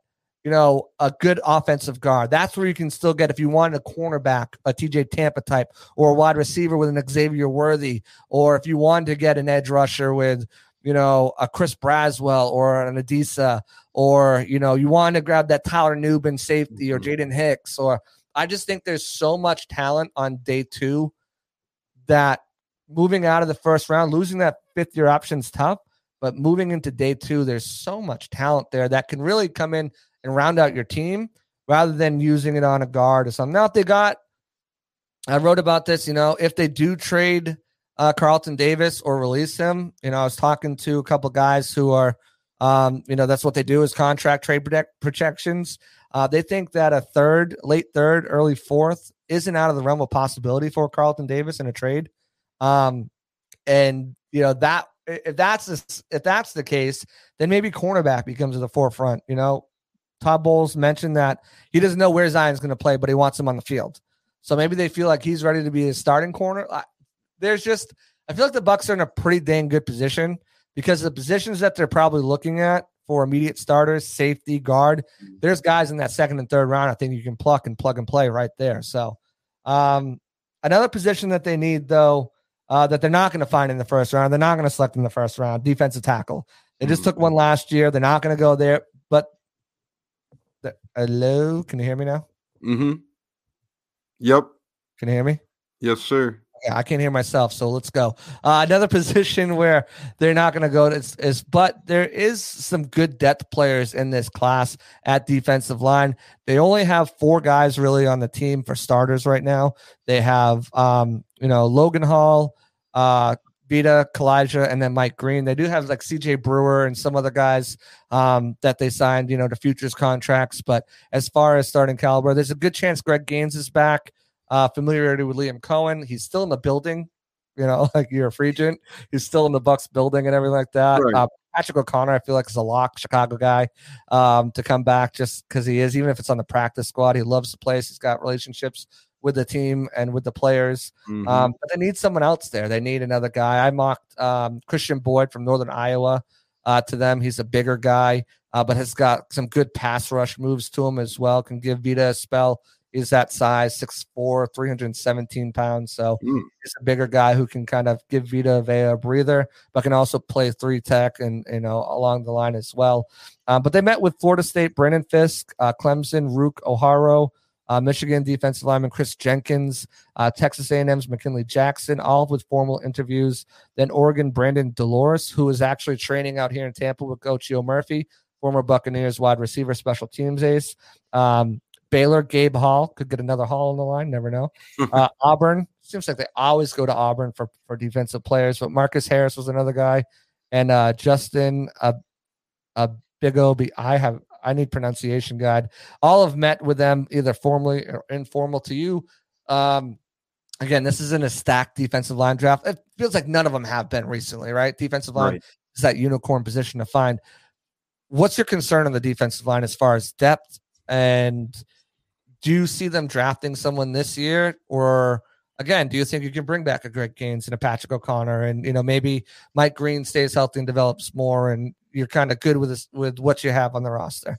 you know, a good offensive guard. That's where you can still get, if you want a cornerback, a T J Tampa type, or a wide receiver with an Xavier Worthy, or if you want to get an edge rusher with, you know, a Chris Braswell or an Adisa, or, you know, you want to grab that Tyler Nubin safety or Jaden Hicks. Or I just think there's so much talent on day two that moving out of the first round, losing that fifth year option is tough, but moving into day two, there's so much talent there that can really come in and round out your team rather than using it on a guard or something. Now if they got, I wrote about this, you know, if they do trade Uh, Carlton Davis or release him. You know, I was talking to a couple guys who are, um, you know, that's what they do is contract trade protect projections. Uh, they think that a third, late third, early fourth isn't out of the realm of possibility for Carlton Davis in a trade. Um, and you know that if that's the, if that's the case, then maybe cornerback becomes at the forefront. You know, Todd Bowles mentioned that he doesn't know where Zion's going to play, but he wants him on the field. So maybe they feel like he's ready to be a starting corner. I, There's just, I feel like the Bucks are in a pretty dang good position because the positions that they're probably looking at for immediate starters, safety, guard, there's guys in that second and third round I think you can pluck and plug and play right there. So um, another position that they need, though, uh, that they're not going to find in the first round, they're not going to select in the first round, defensive tackle. They just took one last year. They're not going to go there. But, the, hello, can you hear me now? Mm-hmm. Yep. Can you hear me? Yes, sir. Yeah, I can't hear myself, so let's go. Uh, another position where they're not going to go is, is, but there is some good depth players in this class at defensive line. They only have four guys really on the team for starters right now. They have, um, you know, Logan Hall, uh, Vita, Kalijah, and then Mike Green. They do have like C J Brewer and some other guys um, that they signed, you know, to futures contracts. But as far as starting caliber, there's a good chance Greg Gaines is back. Uh, familiarity with Liam Cohen. He's still in the building, you know, like you're a free agent. He's still in the Bucks building and everything like that. Right. Uh, Patrick O'Connor, I feel like, is a lock, Chicago guy, um, to come back just because he is, even if it's on the practice squad. He loves the place. He's got relationships with the team and with the players. Mm-hmm. Um, but they need someone else there. They need another guy. I mocked um, Christian Boyd from Northern Iowa uh, to them. He's a bigger guy, uh, but has got some good pass rush moves to him as well. Can give Vita a spell. Is that size, six four, three hundred seventeen pounds. So mm. he's a bigger guy who can kind of give Vita Vea a breather, but can also play three tech and, you know, along the line as well. Um, but they met with Florida State, Brandon Fisk, uh, Clemson, Rook O'Haro, uh, Michigan defensive lineman Chris Jenkins, uh, Texas A and M's McKinley Jackson, all with formal interviews. Then Oregon, Brandon Dolores, who is actually training out here in Tampa with Coach Geo Murphy, former Buccaneers wide receiver, special teams ace. Um, Baylor, Gabe Hall, could get another Hall on the line, never know. Uh, Auburn, seems like they always go to Auburn for, for defensive players, but Marcus Harris was another guy. And uh, Justin uh, uh, Big Obi, I have I need pronunciation guide. All have met with them, either formally or informal to you. Um, again, this isn't a stacked defensive line draft. It feels like none of them have been recently, right? Defensive line right. is that unicorn position to find. What's your concern on the defensive line as far as depth? And do you see them drafting someone this year? Or, again, do you think you can bring back a Greg Gaines and a Patrick O'Connor? And, you know, maybe Mike Green stays healthy and develops more, and you're kind of good with this, with what you have on the roster.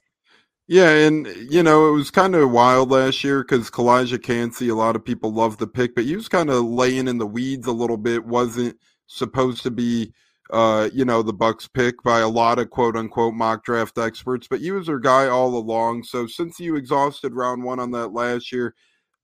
Yeah, and, you know, it was kind of wild last year because Kalijah Kancey, a lot of people loved the pick, but he was kind of laying in the weeds a little bit, wasn't supposed to be, uh, you know, the Bucks pick by a lot of quote unquote mock draft experts, but you was their guy all along. So since you exhausted round one on that last year,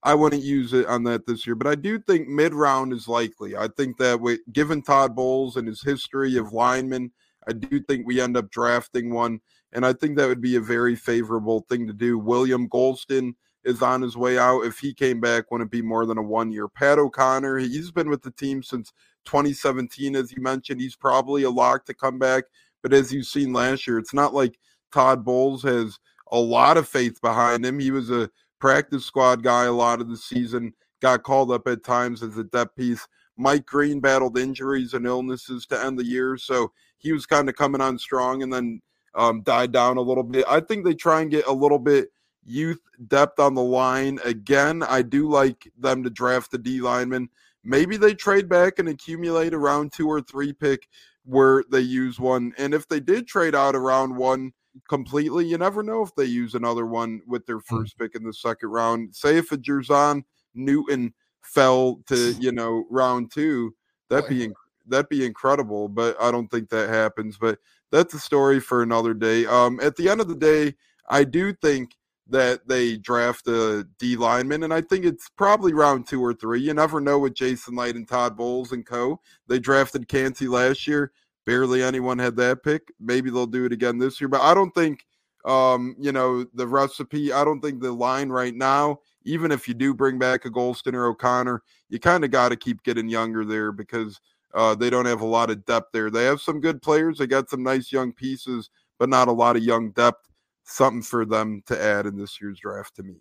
I wouldn't use it on that this year, but I do think mid round is likely. I think that with, given Todd Bowles and his history of linemen, I do think we end up drafting one. And I think that would be a very favorable thing to do. William Golston is on his way out. If he came back, wouldn't it be more than a one year? Pat O'Connor, he's been with the team since twenty seventeen, as you mentioned. He's probably a lock to come back, but as you've seen last year, it's not like Todd Bowles has a lot of faith behind him. He was a practice squad guy a lot of the season, got called up at times as a depth piece. Mike Green battled injuries and illnesses to end the year, so he was kind of coming on strong and then um, died down a little bit. I think they try and get a little bit youth depth on the line. Again, I do like them to draft the D lineman. Maybe they trade back and accumulate a round two or three pick where they use one. And if they did trade out a round one completely, you never know if they use another one with their first pick in the second round. Say if a Jerzon Newton fell to, you know, round two, that'd be that'd be incredible, but I don't think that happens. But that's a story for another day. Um, at the end of the day, I do think that they draft a D lineman, and I think it's probably round two or three. You never know with Jason Light and Todd Bowles and co. They drafted Kancey last year. Barely anyone had that pick. Maybe they'll do it again this year. But I don't think, um, you know, the recipe, I don't think the line right now, even if you do bring back a Golston or O'Connor, you kind of got to keep getting younger there because uh, they don't have a lot of depth there. They have some good players. They got some nice young pieces, but not a lot of young depth. Something for them to add in this year's draft to me.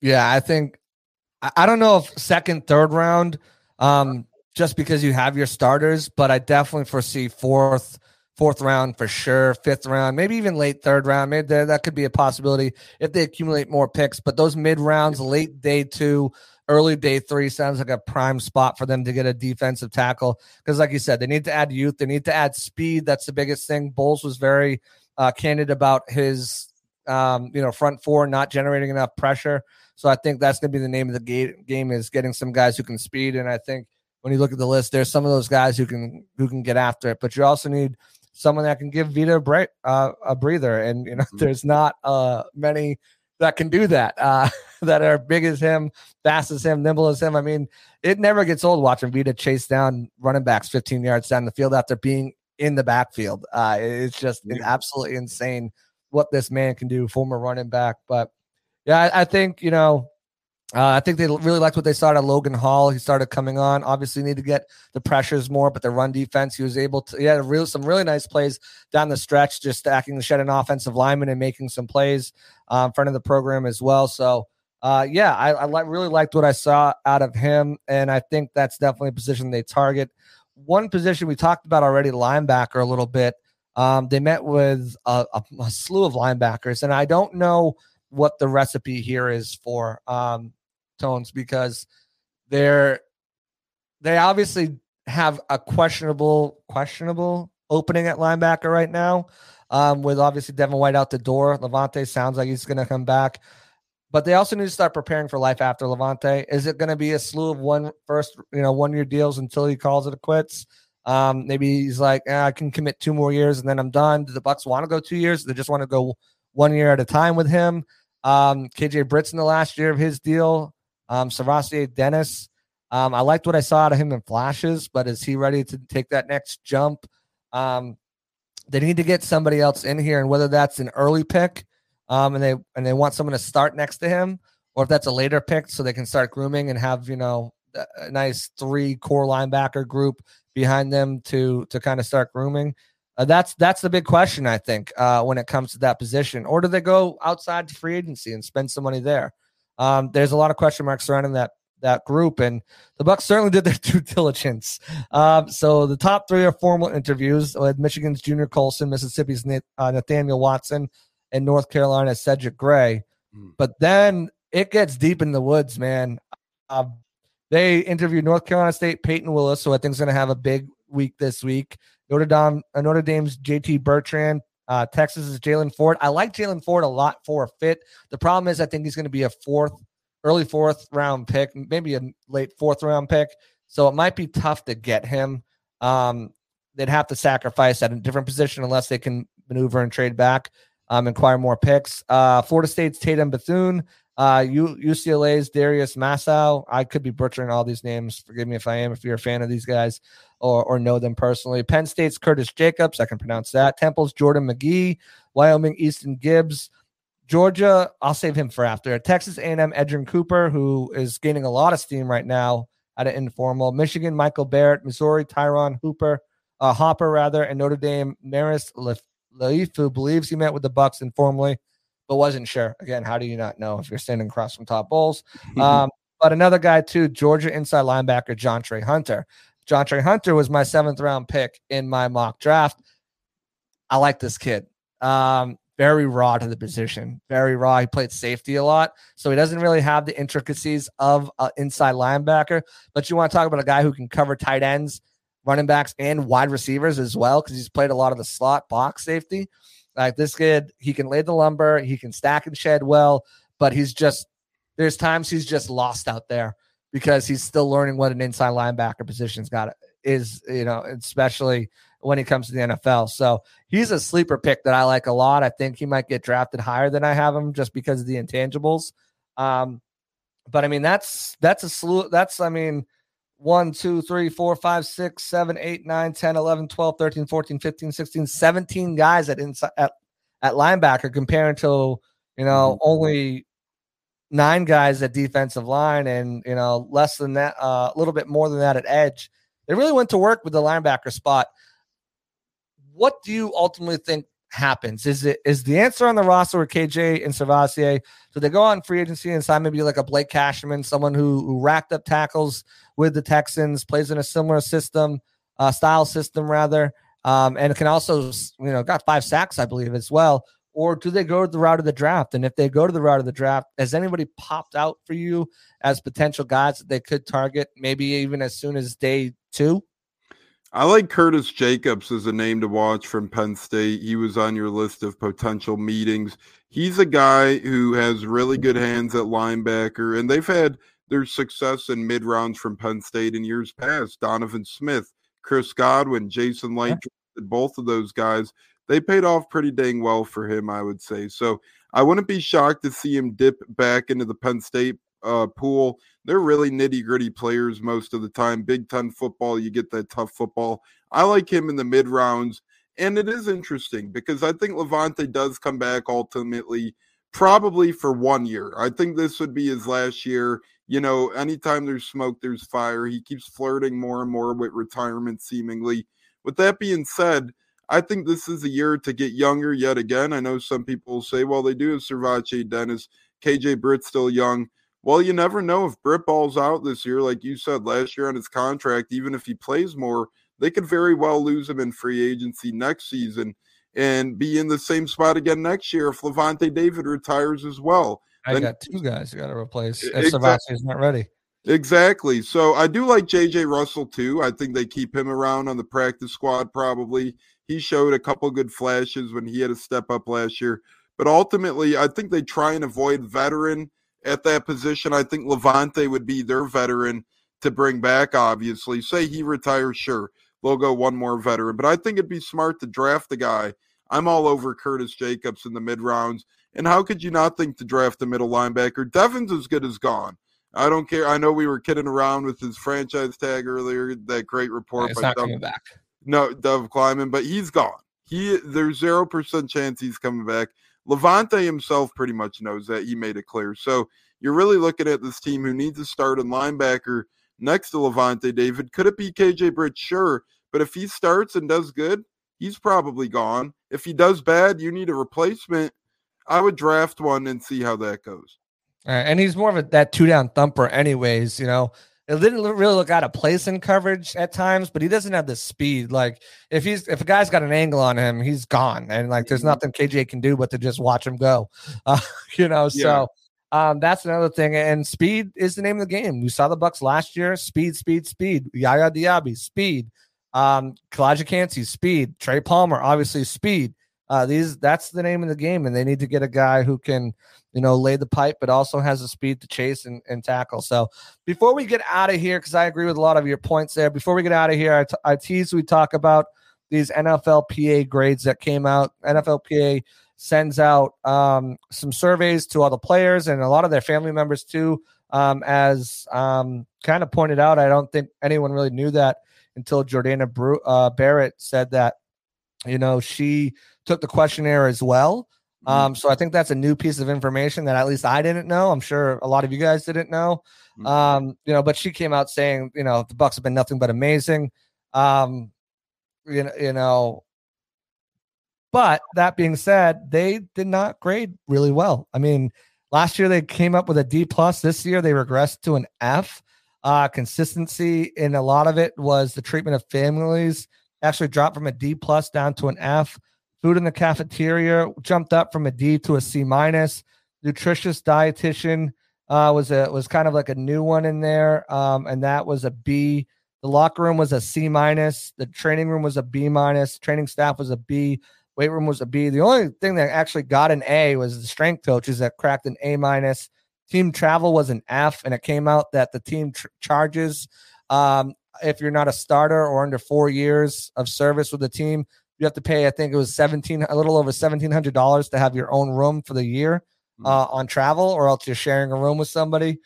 Yeah, I think, I don't know if second, third round, um, just because you have your starters, but I definitely foresee fourth, fourth round for sure, fifth round, maybe even late third round. Maybe there, that could be a possibility if they accumulate more picks. But those mid rounds, late day two, early day three, sounds like a prime spot for them to get a defensive tackle. Because like you said, they need to add youth. They need to add speed. That's the biggest thing. Bowles was very uh, candid about his Um, you know, front four not generating enough pressure. So I think that's going to be the name of the ga- game is getting some guys who can speed. And I think when you look at the list, there's some of those guys who can who can get after it. But you also need someone that can give Vita a, break, uh, a breather. And, you know, mm-hmm. there's not uh, many that can do that, uh, that are big as him, fast as him, nimble as him. I mean, it never gets old watching Vita chase down running backs fifteen yards down the field after being in the backfield. Uh, it's just yeah. absolutely insane what this man can do, former running back. But yeah, I, I think, you know, uh, I think they really liked what they saw at Logan Hall. He started coming on, obviously need to get the pressures more, but the run defense, he was able to, he had a real, some really nice plays down the stretch, just stacking the shed an offensive lineman and making some plays uh, in front of the program as well. So uh, yeah, I, I li- really liked what I saw out of him. And I think that's definitely a position they target. One position we talked about already, linebacker a little bit. Um, they met with a, a, a slew of linebackers, and I don't know what the recipe here is for um, Tones because they're they obviously have a questionable questionable opening at linebacker right now um, with obviously Devin White out the door. Lavonte sounds like he's going to come back, but they also need to start preparing for life after Lavonte. Is it going to be a slew of one first you know one year deals until he calls it a quits? Um, maybe he's like, eh, I can commit two more years and then I'm done. Do the Bucks want to go two years? They just want to go one year at a time with him. Um, K J. Britt in the last year of his deal. Um, Sirvocea Dennis. Um, I liked what I saw out of him in flashes, but is he ready to take that next jump? Um, they need to get somebody else in here, and whether that's an early pick, um, and they and they want someone to start next to him, or if that's a later pick, so they can start grooming and have you know a nice three core linebacker group behind them to to kind of start grooming. Uh, that's that's the big question, I think, uh, when it comes to that position. Or do they go outside to free agency and spend some money there? Um, there's a lot of question marks surrounding that that group, and the Bucks certainly did their due diligence. Um, so the top three are formal interviews with Michigan's Junior Colson, Mississippi's Nath- uh, Nathaniel Watson, and North Carolina's Cedric Gray. Mm. But then it gets deep in the woods, man. Uh, They interviewed North Carolina State Peyton Willis, who I think is going to have a big week this week. Notre Dame, Notre Dame's J T Bertrand, uh, Texas's Jalen Ford. I like Jalen Ford a lot for a fit. The problem is I think he's going to be a fourth, early fourth round pick, maybe a late fourth round pick. So it might be tough to get him. Um, they'd have to sacrifice at a different position unless they can maneuver and trade back, um, acquire more picks. Uh, Florida State's Tatum Bethune. Uh, U- UCLA's Darius Massau. I could be butchering all these names. Forgive me if I am, if you're a fan of these guys or, or know them personally. Penn State's Curtis Jacobs. I can pronounce that. Temple's Jordan McGee. Wyoming, Easton Gibbs. Georgia, I'll save him for after. Texas A and M, Edgerrin Cooper, who is gaining a lot of steam right now at an informal. Michigan, Michael Barrett. Missouri, Tyron Hooper, uh, Hopper, rather. And Notre Dame, Maris Leif, who believes he met with the Bucks informally, but wasn't sure. Again, how do you not know if you're standing across from Todd Bowles? Um, but another guy, too, Georgia inside linebacker, Jontre Hunter. Jontre Hunter was my seventh-round pick in my mock draft. I like this kid. Um, very raw to the position. Very raw. He played safety a lot, so he doesn't really have the intricacies of an inside linebacker. But you want to talk about a guy who can cover tight ends, running backs, and wide receivers as well, because he's played a lot of the slot box safety. Like this kid, he can lay the lumber, he can stack and shed well, but he's just, there's times he's just lost out there because he's still learning what an inside linebacker position's got is, you know, especially when it comes to the N F L. So he's a sleeper pick that I like a lot. I think he might get drafted higher than I have him just because of the intangibles. Um, but I mean, that's, that's a slew. That's, I mean, one, two, three, four, five, six, seven, eight, nine, ten, eleven, twelve, thirteen, fourteen, fifteen, sixteen, seventeen guys at inside at, at linebacker comparing to, you know, only nine guys at defensive line and, you know, less than that, uh, a little bit more than that at edge. They really went to work with the linebacker spot. What do you ultimately think happens? Is it is the answer on the roster with K J and Sirvocea? So they go on free agency and sign maybe like a Blake Cashman, someone who, who racked up tackles with the Texans, plays in a similar system, uh, style system rather, um, and can also, you know, got five sacks, I believe, as well. Or do they go to the route of the draft? And if they go to the route of the draft, has anybody popped out for you as potential guys that they could target maybe even as soon as day two? I like Curtis Jacobs as a name to watch from Penn State. He was on your list of potential meetings. He's a guy who has really good hands at linebacker, and they've had their success in mid-rounds from Penn State in years past. Donovan Smith, Chris Godwin, Jason Light, yeah. both of those guys. They paid off pretty dang well for him, I would say. So I wouldn't be shocked to see him dip back into the Penn State uh, pool. They're really nitty-gritty players most of the time. Big Ten football, you get that tough football. I like him in the mid-rounds, and it is interesting because I think Lavonte does come back ultimately probably for one year. I think this would be his last year. You know, anytime there's smoke, there's fire. He keeps flirting more and more with retirement seemingly. With that being said, I think this is a year to get younger yet again. I know some people say, well, they do have Sirvocea Dennis. K J. Britt's still young. Well, you never know if Britt balls out this year, like you said last year on his contract, even if he plays more, they could very well lose him in free agency next season and be in the same spot again next year if Lavonte David retires as well. I then, got two guys you got to replace if exactly. Sirvocea's not ready. Exactly. So I do like J J. Russell too. I think they keep him around on the practice squad probably. He showed a couple good flashes when he had a step up last year. But ultimately, I think they try and avoid veteran at that position. I think Lavonte would be their veteran to bring back, obviously. Say he retires, sure, they'll go one more veteran. But I think it'd be smart to draft the guy. I'm all over Curtis Jacobs in the mid-rounds. And how could you not think to draft a middle linebacker? Devin's as good as gone. I don't care. I know we were kidding around with his franchise tag earlier, that great report. It's by not Devin. Coming back. No, Dove Kleiman, but he's gone. He There's zero percent chance he's coming back. Lavonte himself pretty much knows that. He made it clear. So you're really looking at this team who needs a starting linebacker next to Lavonte David. Could it be K J. Britt? Sure. But if he starts and does good, he's probably gone. If he does bad, you need a replacement. I would draft one and see how that goes. All right, and he's more of a, that two-down thumper anyways, you know. It didn't really look out of place in coverage at times, but he doesn't have the speed. Like if he's if a guy's got an angle on him, he's gone, and like there's nothing K J can do but to just watch him go, uh, you know. Yeah. So um, that's another thing. And speed is the name of the game. We saw the Bucks last year. Speed, speed, speed. Yaya Diaby, speed. Um, Kalijah Kancey, speed. Trey Palmer, obviously, speed. Uh, these that's the name of the game, and they need to get a guy who can, you know, lay the pipe, but also has the speed to chase and, and tackle. So before we get out of here, because I agree with a lot of your points there, before we get out of here, I, t- I tease we talk about these N F L P A grades that came out. N F L P A sends out um, some surveys to all the players and a lot of their family members too. Um, as um, kind of pointed out, I don't think anyone really knew that until Jordana Bru- uh, Barrett said that, you know, she took the questionnaire as well. Um, so I think that's a new piece of information that at least I didn't know. I'm sure a lot of you guys didn't know. Um, you know, but she came out saying, you know, the Bucks have been nothing but amazing. Um, you know, you know, but that being said, they did not grade really well. I mean, last year they came up with a D plus. This year they regressed to an F. Uh, consistency in a lot of it was the treatment of families actually dropped from a D plus down to an F. Food in the cafeteria jumped up from a D to a C minus. Nutritious dietitian uh, was a was kind of like a new one in there, um, and that was a B. The locker room was a C minus. The training room was a B minus. Training staff was a B. Weight room was a B. The only thing that actually got an A was the strength coaches that cracked an A minus. Team travel was an F, and it came out that the team tr- charges um, if you're not a starter or under four years of service with the team, you have to pay, I think it was seventeen, a little over seventeen hundred dollars to have your own room for the year uh, on travel, or else you're sharing a room with somebody.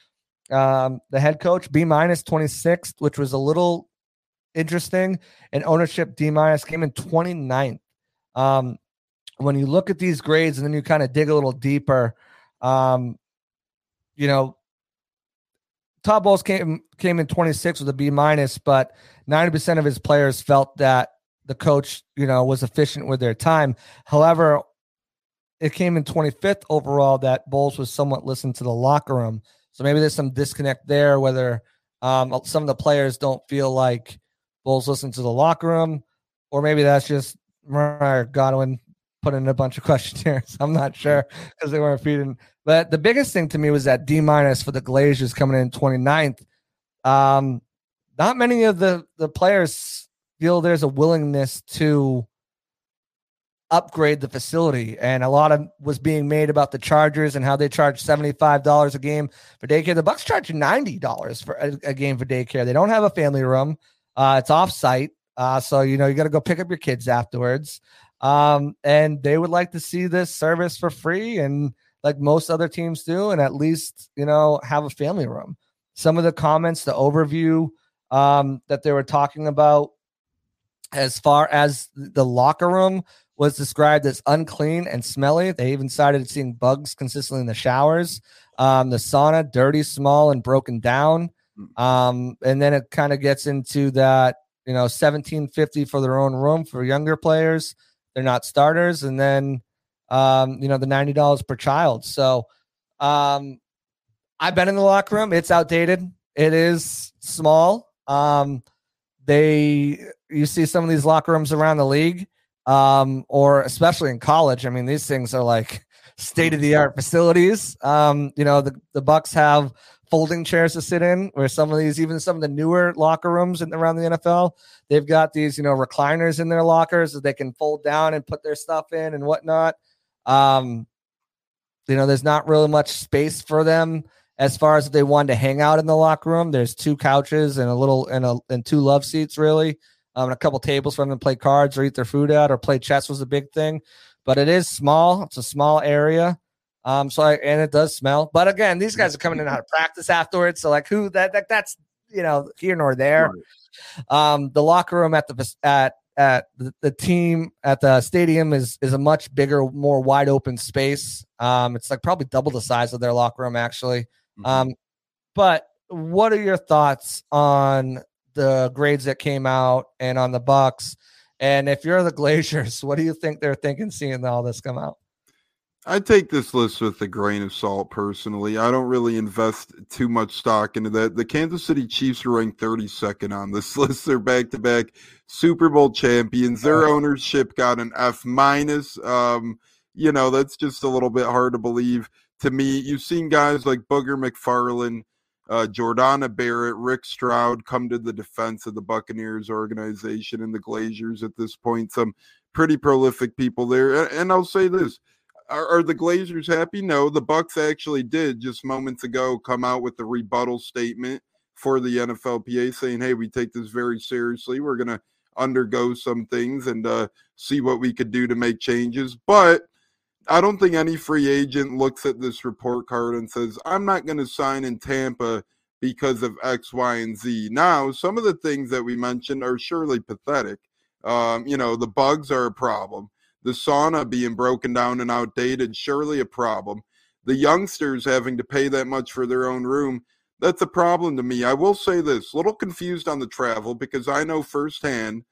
Um, the head coach, B minus twenty-sixth, which was a little interesting, and ownership D minus came in twenty-ninth. Um, when you look at these grades and then you kind of dig a little deeper, um, you know, Todd Bowles came, came in twenty-sixth with a B minus, but ninety percent of his players felt that the coach, you know, was efficient with their time. However, it came in twenty-fifth overall that Bowles was somewhat listened to the locker room. So maybe there's some disconnect there, whether um, some of the players don't feel like Bowles listened to the locker room, or maybe that's just Ira Godwin put in a bunch of questionnaires. I'm not sure because they weren't feeding. But the biggest thing to me was that D minus for the Glaciers coming in twenty-ninth. Um, not many of the, the players feel there's a willingness to upgrade the facility, and a lot of was being made about the Chargers and how they charge seventy-five dollars a game for daycare. The Bucks charge ninety dollars for a, a game for daycare. They don't have a family room. Uh, it's off-site, uh, so you know you got to go pick up your kids afterwards. Um, and they would like to see this service for free, and like most other teams do, and at least you know have a family room. Some of the comments, the overview um, that they were talking about, as far as the locker room was described as unclean and smelly. They even cited seeing bugs consistently in the showers, um, the sauna, dirty, small, and broken down. Um, and then it kind of gets into that, you know, seventeen fifty for their own room for younger players. They're not starters. And then, um, you know, the ninety dollars per child. So um, I've been in the locker room. It's outdated. It is small. Um, they... You see some of these locker rooms around the league, um, or especially in college. I mean, these things are like state-of-the-art facilities. Um, you know, the, the Bucks have folding chairs to sit in, where some of these, even some of the newer locker rooms in, around the N F L, they've got these, you know, recliners in their lockers that they can fold down and put their stuff in and whatnot. Um, you know, there's not really much space for them as far as if they wanted to hang out in the locker room. There's two couches and a little and a and two love seats, really. Um, and a couple tables for them to play cards or eat their food out or play chess was a big thing, but it is small. It's a small area. Um, so I, and it does smell, but again, these guys are coming in out of practice afterwards. So like who that, that that's, you know, here nor there. Right. Um, the locker room at the, at, at the, the team at the stadium is, is a much bigger, more wide open space. Um, it's like probably double the size of their locker room actually. Mm-hmm. Um, but what are your thoughts on the grades that came out and on the Bucks? And if you're the Glaciers, what do you think they're thinking seeing all this come out? I take this list with a grain of salt personally. I don't really invest too much stock into that. The Kansas City Chiefs are ranked thirty-second on this list. They're back-to-back Super Bowl champions. Their ownership got an F minus. Um, you know, that's just a little bit hard to believe to me. You've seen guys like Booger McFarlane, Uh, Jordana Barrett, Rick Stroud come to the defense of the Buccaneers organization and the Glaciers at this point. Some pretty prolific people there. And I'll say this, are, are the Glaciers happy? No, the Bucks actually did just moments ago come out with the rebuttal statement for the N F L P A saying, hey, we take this very seriously. We're going to undergo some things and uh, see what we could do to make changes. But I don't think any free agent looks at this report card and says, I'm not going to sign in Tampa because of X, Y, and Z. Now, some of the things that we mentioned are surely pathetic. Um, you know, the bugs are a problem. The sauna being broken down and outdated, surely a problem. The youngsters having to pay that much for their own room, that's a problem to me. I will say this, a little confused on the travel because I know firsthand,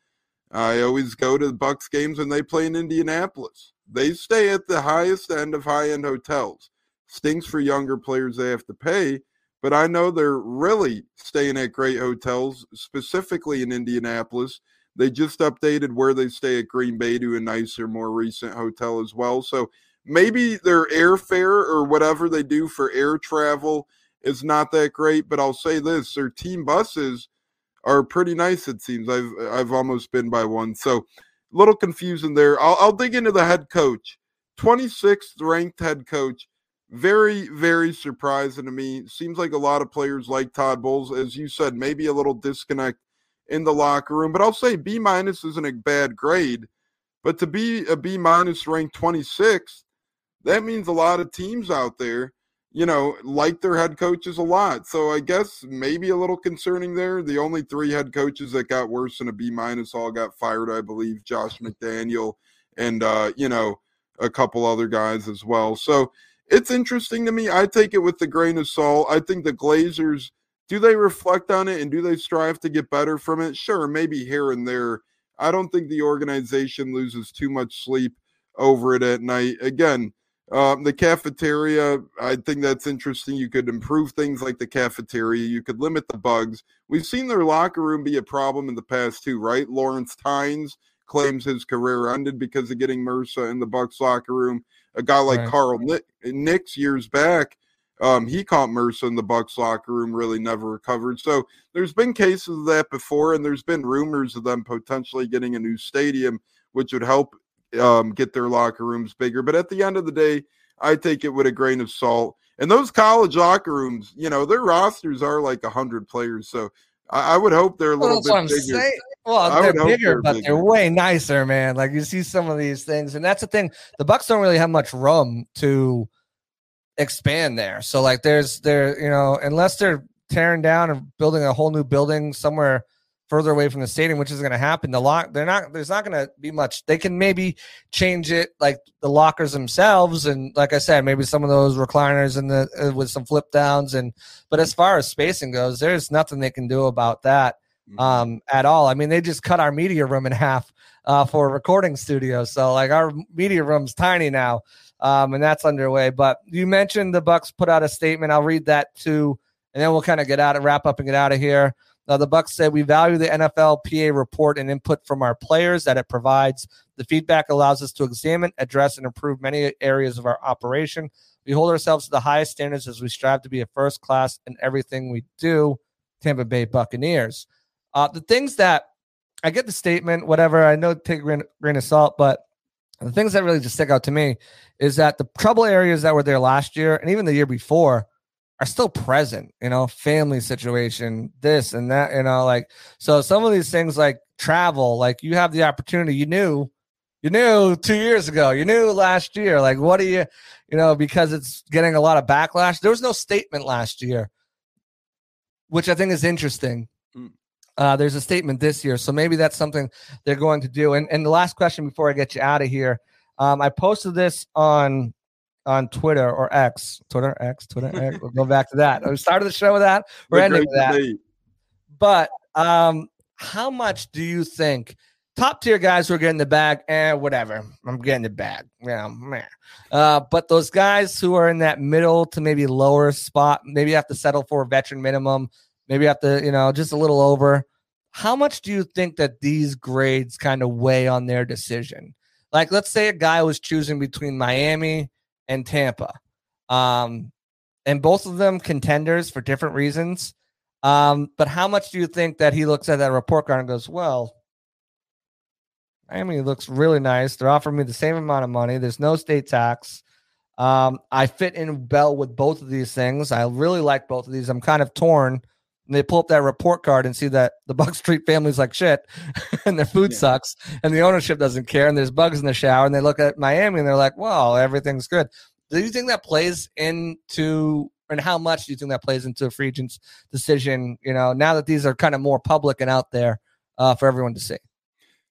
I always go to the Bucks games when they play in Indianapolis. They stay at the highest end of high-end hotels. Stinks for younger players they have to pay, but I know they're really staying at great hotels, specifically in Indianapolis. They just updated where they stay at Green Bay to a nicer, more recent hotel as well. So maybe their airfare or whatever they do for air travel is not that great, but I'll say this, their team buses are pretty nice, it seems. I've I've almost been by one. So a little confusing there. I'll, I'll dig into the head coach. twenty-sixth ranked head coach. Very, very surprising to me. Seems like a lot of players like Todd Bowles. As you said, maybe a little disconnect in the locker room. But I'll say B-minus isn't a bad grade. But to be a B-minus ranked twenty-sixth, that means a lot of teams out there, you know, like their head coaches a lot. So I guess maybe a little concerning there. The only three head coaches that got worse than a B-minus all got fired, I believe, Josh McDaniel and, uh, you know, a couple other guys as well. So it's interesting to me. I take it with a grain of salt. I think the Glazers, do they reflect on it and do they strive to get better from it? Sure, maybe here and there. I don't think the organization loses too much sleep over it at night. Again, Um, the cafeteria, I think that's interesting. You could improve things like the cafeteria. You could limit the bugs. We've seen their locker room be a problem in the past too, right? Lawrence Tynes claims his career ended because of getting MRSA in the Bucks locker room. A guy like right. Carl Nick, Nix years back, um, he caught MRSA in the Bucks locker room, really never recovered. So there's been cases of that before, and there's been rumors of them potentially getting a new stadium, which would help Um, get their locker rooms bigger. But at the end of the day, I take it with a grain of salt. And those college locker rooms, you know, their rosters are like one hundred players. So I, I would hope they're a little well, bit bigger. Saying. Well, they're bigger, they're but bigger. They're way nicer, man. Like, you see some of these things. And that's the thing. The Bucks don't really have much room to expand there. So, like, there's, there, you know, unless they're tearing down and building a whole new building somewhere further away from the stadium, which isn't going to happen. The lock, they're not. There's not going to be much. They can maybe change it, like the lockers themselves, and like I said, maybe some of those recliners in the uh, with some flip downs. And but as far as spacing goes, there's nothing they can do about that um, at all. I mean, they just cut our media room in half uh, for a recording studio. So like our media room's tiny now, um, and that's underway. But you mentioned the Bucks put out a statement. I'll read that too, and then we'll kind of get out and wrap up and get out of here. Uh, the Bucks said, we value the N F L P A report and input from our players that it provides. The feedback allows us to examine, address, and improve many areas of our operation. We hold ourselves to the highest standards as we strive to be a first class in everything we do. Tampa Bay Buccaneers. Uh, the things that I get the statement, whatever, I know take a grain, grain of salt, but the things that really just stick out to me is that the trouble areas that were there last year and even the year before are still present, you know, family situation, this and that, you know, like, so some of these things like travel, like you have the opportunity, you knew, you knew two years ago, you knew last year, like, what do you, you know, because it's getting a lot of backlash. There was no statement last year, which I think is interesting. Mm. Uh, there's a statement this year. So maybe that's something they're going to do. And and the last question before I get you out of here, um, I posted this on on Twitter or X, Twitter, X, Twitter, X. We'll go back to that. We started the show with that. We're the ending with that. Debate. But um, how much do you think top tier guys who are getting the bag and eh, whatever, I'm getting the bag. Yeah, man. Uh, but those guys who are in that middle to maybe lower spot, maybe have to settle for a veteran minimum, maybe have to, you know, just a little over. How much do you think that these grades kind of weigh on their decision? Like, let's say a guy was choosing between Miami and Tampa, um, and both of them contenders for different reasons. Um, but how much do you think that he looks at that report card and goes, well, Miami looks really nice. They're offering me the same amount of money. There's no state tax. Um, I fit in well with both of these things. I really like both of these. I'm kind of torn. And they pull up that report card and see that the Bucks treat families like shit and their food yeah. sucks and the ownership doesn't care and there's bugs in the shower, and they look at Miami and they're like, well, everything's good. Do you think that plays into, and how much do you think that plays into a free agent's decision, you know, now that these are kind of more public and out there uh, for everyone to see?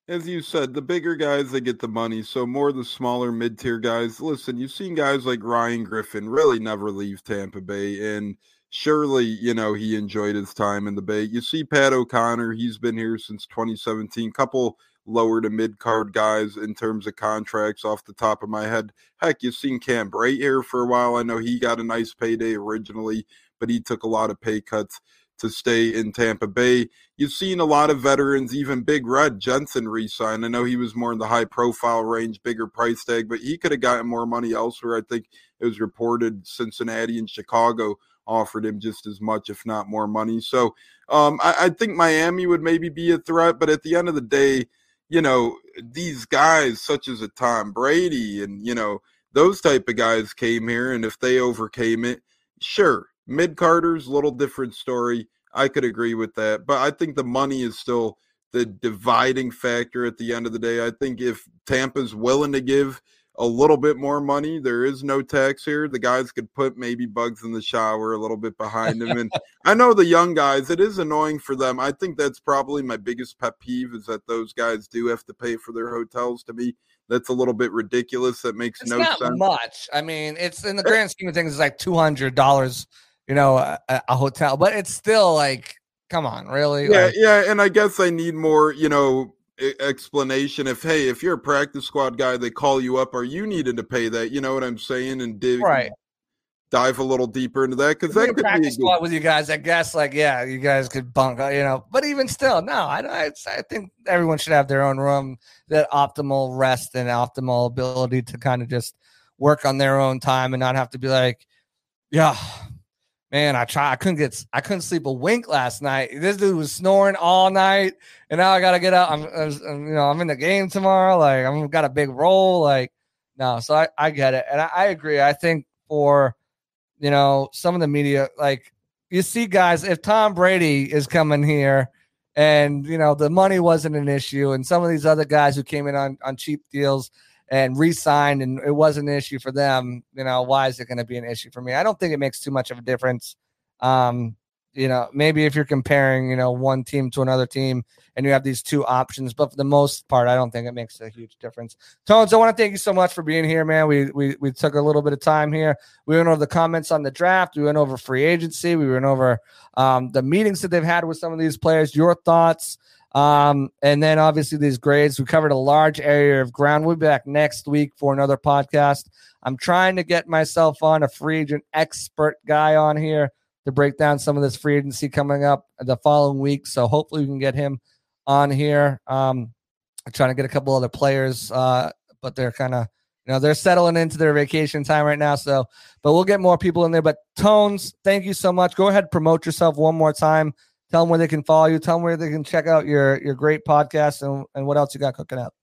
As you said, the bigger guys, they get the money. So more of the smaller mid-tier guys. Listen, you've seen guys like Ryan Griffin really never leave Tampa Bay, and surely, you know, he enjoyed his time in the Bay. You see Pat O'Connor, he's been here since twenty seventeen, couple lower to mid-card guys in terms of contracts off the top of my head. Heck, you've seen Cam Bray here for a while. I know he got a nice payday originally, but he took a lot of pay cuts to stay in Tampa Bay. You've seen a lot of veterans, even Big Red Jensen re-sign. I know he was more in the high-profile range, bigger price tag, but he could have gotten more money elsewhere. I think it was reported Cincinnati and Chicago offered him just as much, if not more money. So um, I, I think Miami would maybe be a threat, but at the end of the day, you know, these guys such as a Tom Brady and, you know, those type of guys came here, and if they overcame it, sure. Mid-Carter's a little different story. I could agree with that. But I think the money is still the dividing factor at the end of the day. I think if Tampa's willing to give a little bit more money, there is no tax here. The guys could put maybe Bugs in the Shower a little bit behind him. And I know the young guys, it is annoying for them. I think that's probably my biggest pet peeve, is that those guys do have to pay for their hotels. To me, that's a little bit ridiculous. That makes it's no not sense. Much. I mean, it's in the grand scheme of things, it's like two hundred dollars, you know, a, a hotel, but it's still like, come on, really? Yeah. Like, yeah. And I guess I need more, you know, explanation. If, hey, if you're a practice squad guy, they call you up, are you needed to pay that? You know what I'm saying? And div- right. dive a little deeper into that, because that could be a practice squad good- with you guys. I guess, like, yeah, you guys could bunk, you know. But even still, no, I, I, I think everyone should have their own room, that optimal rest and optimal ability to kind of just work on their own time and not have to be like, yeah, man, I try. I couldn't get. I couldn't sleep a wink last night. This dude was snoring all night, and now I gotta get out. I'm, I'm you know, I'm in the game tomorrow. Like, I'm got a big role. Like, no, so I, I get it, and I, I agree. I think for, you know, some of the media, like, you see guys, if Tom Brady is coming here, and you know the money wasn't an issue, and some of these other guys who came in on on cheap deals and re-signed, and it wasn't an issue for them, you know, why is it going to be an issue for me? I don't think it makes too much of a difference. Um, you know, maybe if you're comparing, you know, one team to another team and you have these two options, but for the most part, I don't think it makes a huge difference. Tones, I want to thank you so much for being here, man. We we we took a little bit of time here. We went over the comments on the draft. We went over free agency. We went over um, the meetings that they've had with some of these players, your thoughts, Um, and then obviously these grades. We covered a large area of ground. We'll be back next week for another podcast. I'm trying to get myself on a free agent expert guy on here to break down some of this free agency coming up the following week. So hopefully we can get him on here. Um, I'm trying to get a couple other players, uh, but they're kind of, you know, they're settling into their vacation time right now. So, but we'll get more people in there. But Tones, thank you so much. Go ahead, promote yourself one more time. Tell them where they can follow you. Tell them where they can check out your, your great podcast and, and what else you got cooking up.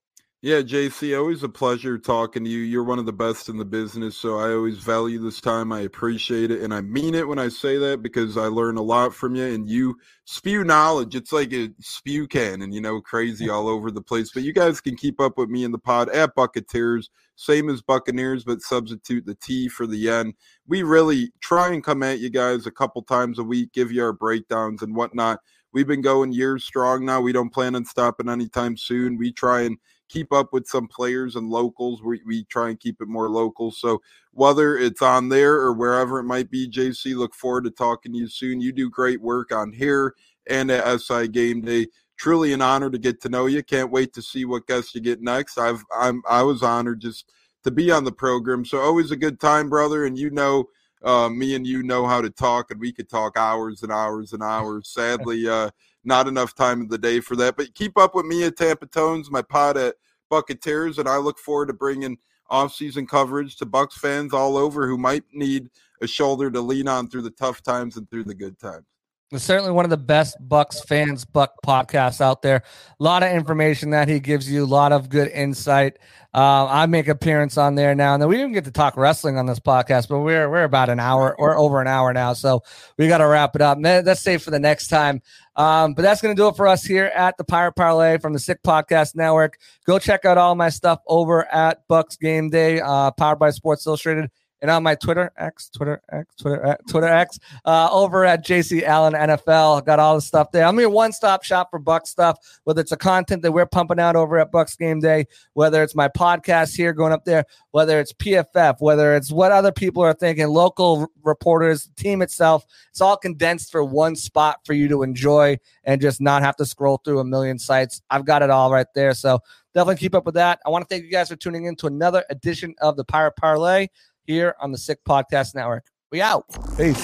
Yeah, J C, always a pleasure talking to you. You're one of the best in the business, so I always value this time. I appreciate it, and I mean it when I say that, because I learn a lot from you, and you spew knowledge. It's like a spew can, and, you know, crazy all over the place. But you guys can keep up with me in the pod at Bucketeers, same as Buccaneers, but substitute the T for the N. We really try and come at you guys a couple times a week, give you our breakdowns and whatnot. We've been going years strong now. We don't plan on stopping anytime soon. We try and keep up with some players and locals. We we try and keep it more local. So whether it's on there or wherever it might be, J C, look forward to talking to you soon. You do great work on here and at S I Game Day. Truly an honor to get to know you. Can't wait to see what guests you get next. I've I'm I was honored just to be on the program. So always a good time, brother. And you know, uh, me and you know how to talk, and we could talk hours and hours and hours. Sadly, uh, not enough time of the day for that. But keep up with me at Tampa Tones, my pod at Bucketeers, and I look forward to bringing off-season coverage to Bucks fans all over who might need a shoulder to lean on through the tough times and through the good times. It's certainly one of the best Bucks fans, Buck podcasts out there. A lot of information that he gives you, a lot of good insight. Uh, I make appearance on there now, and then we even get to talk wrestling on this podcast, but we're we're about an hour or over an hour now, so we got to wrap it up. That's safe for the next time. Um, but that's going to do it for us here at the Pirate Parlay from the Sick Podcast Network. Go check out all my stuff over at Bucks Game Day, uh, powered by Sports Illustrated. And on my Twitter, X, Twitter, X, Twitter, Twitter, X, uh, over at J C Allen N F L. Got all the stuff there. I'm your one-stop shop for Bucks stuff, whether it's the content that we're pumping out over at Bucks Game Day, whether it's my podcast here going up there, whether it's P F F, whether it's what other people are thinking, local reporters, the team itself. It's all condensed for one spot for you to enjoy and just not have to scroll through a million sites. I've got it all right there. So definitely keep up with that. I want to thank you guys for tuning in to another edition of the Pirate Parlay here on the Sick Podcast Network. We out. Peace.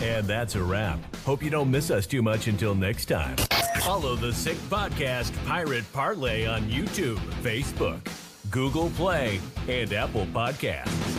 And that's a wrap. Hope you don't miss us too much until next time. Follow the Sick Podcast Pirate Parlay on YouTube, Facebook, Google Play, and Apple Podcasts.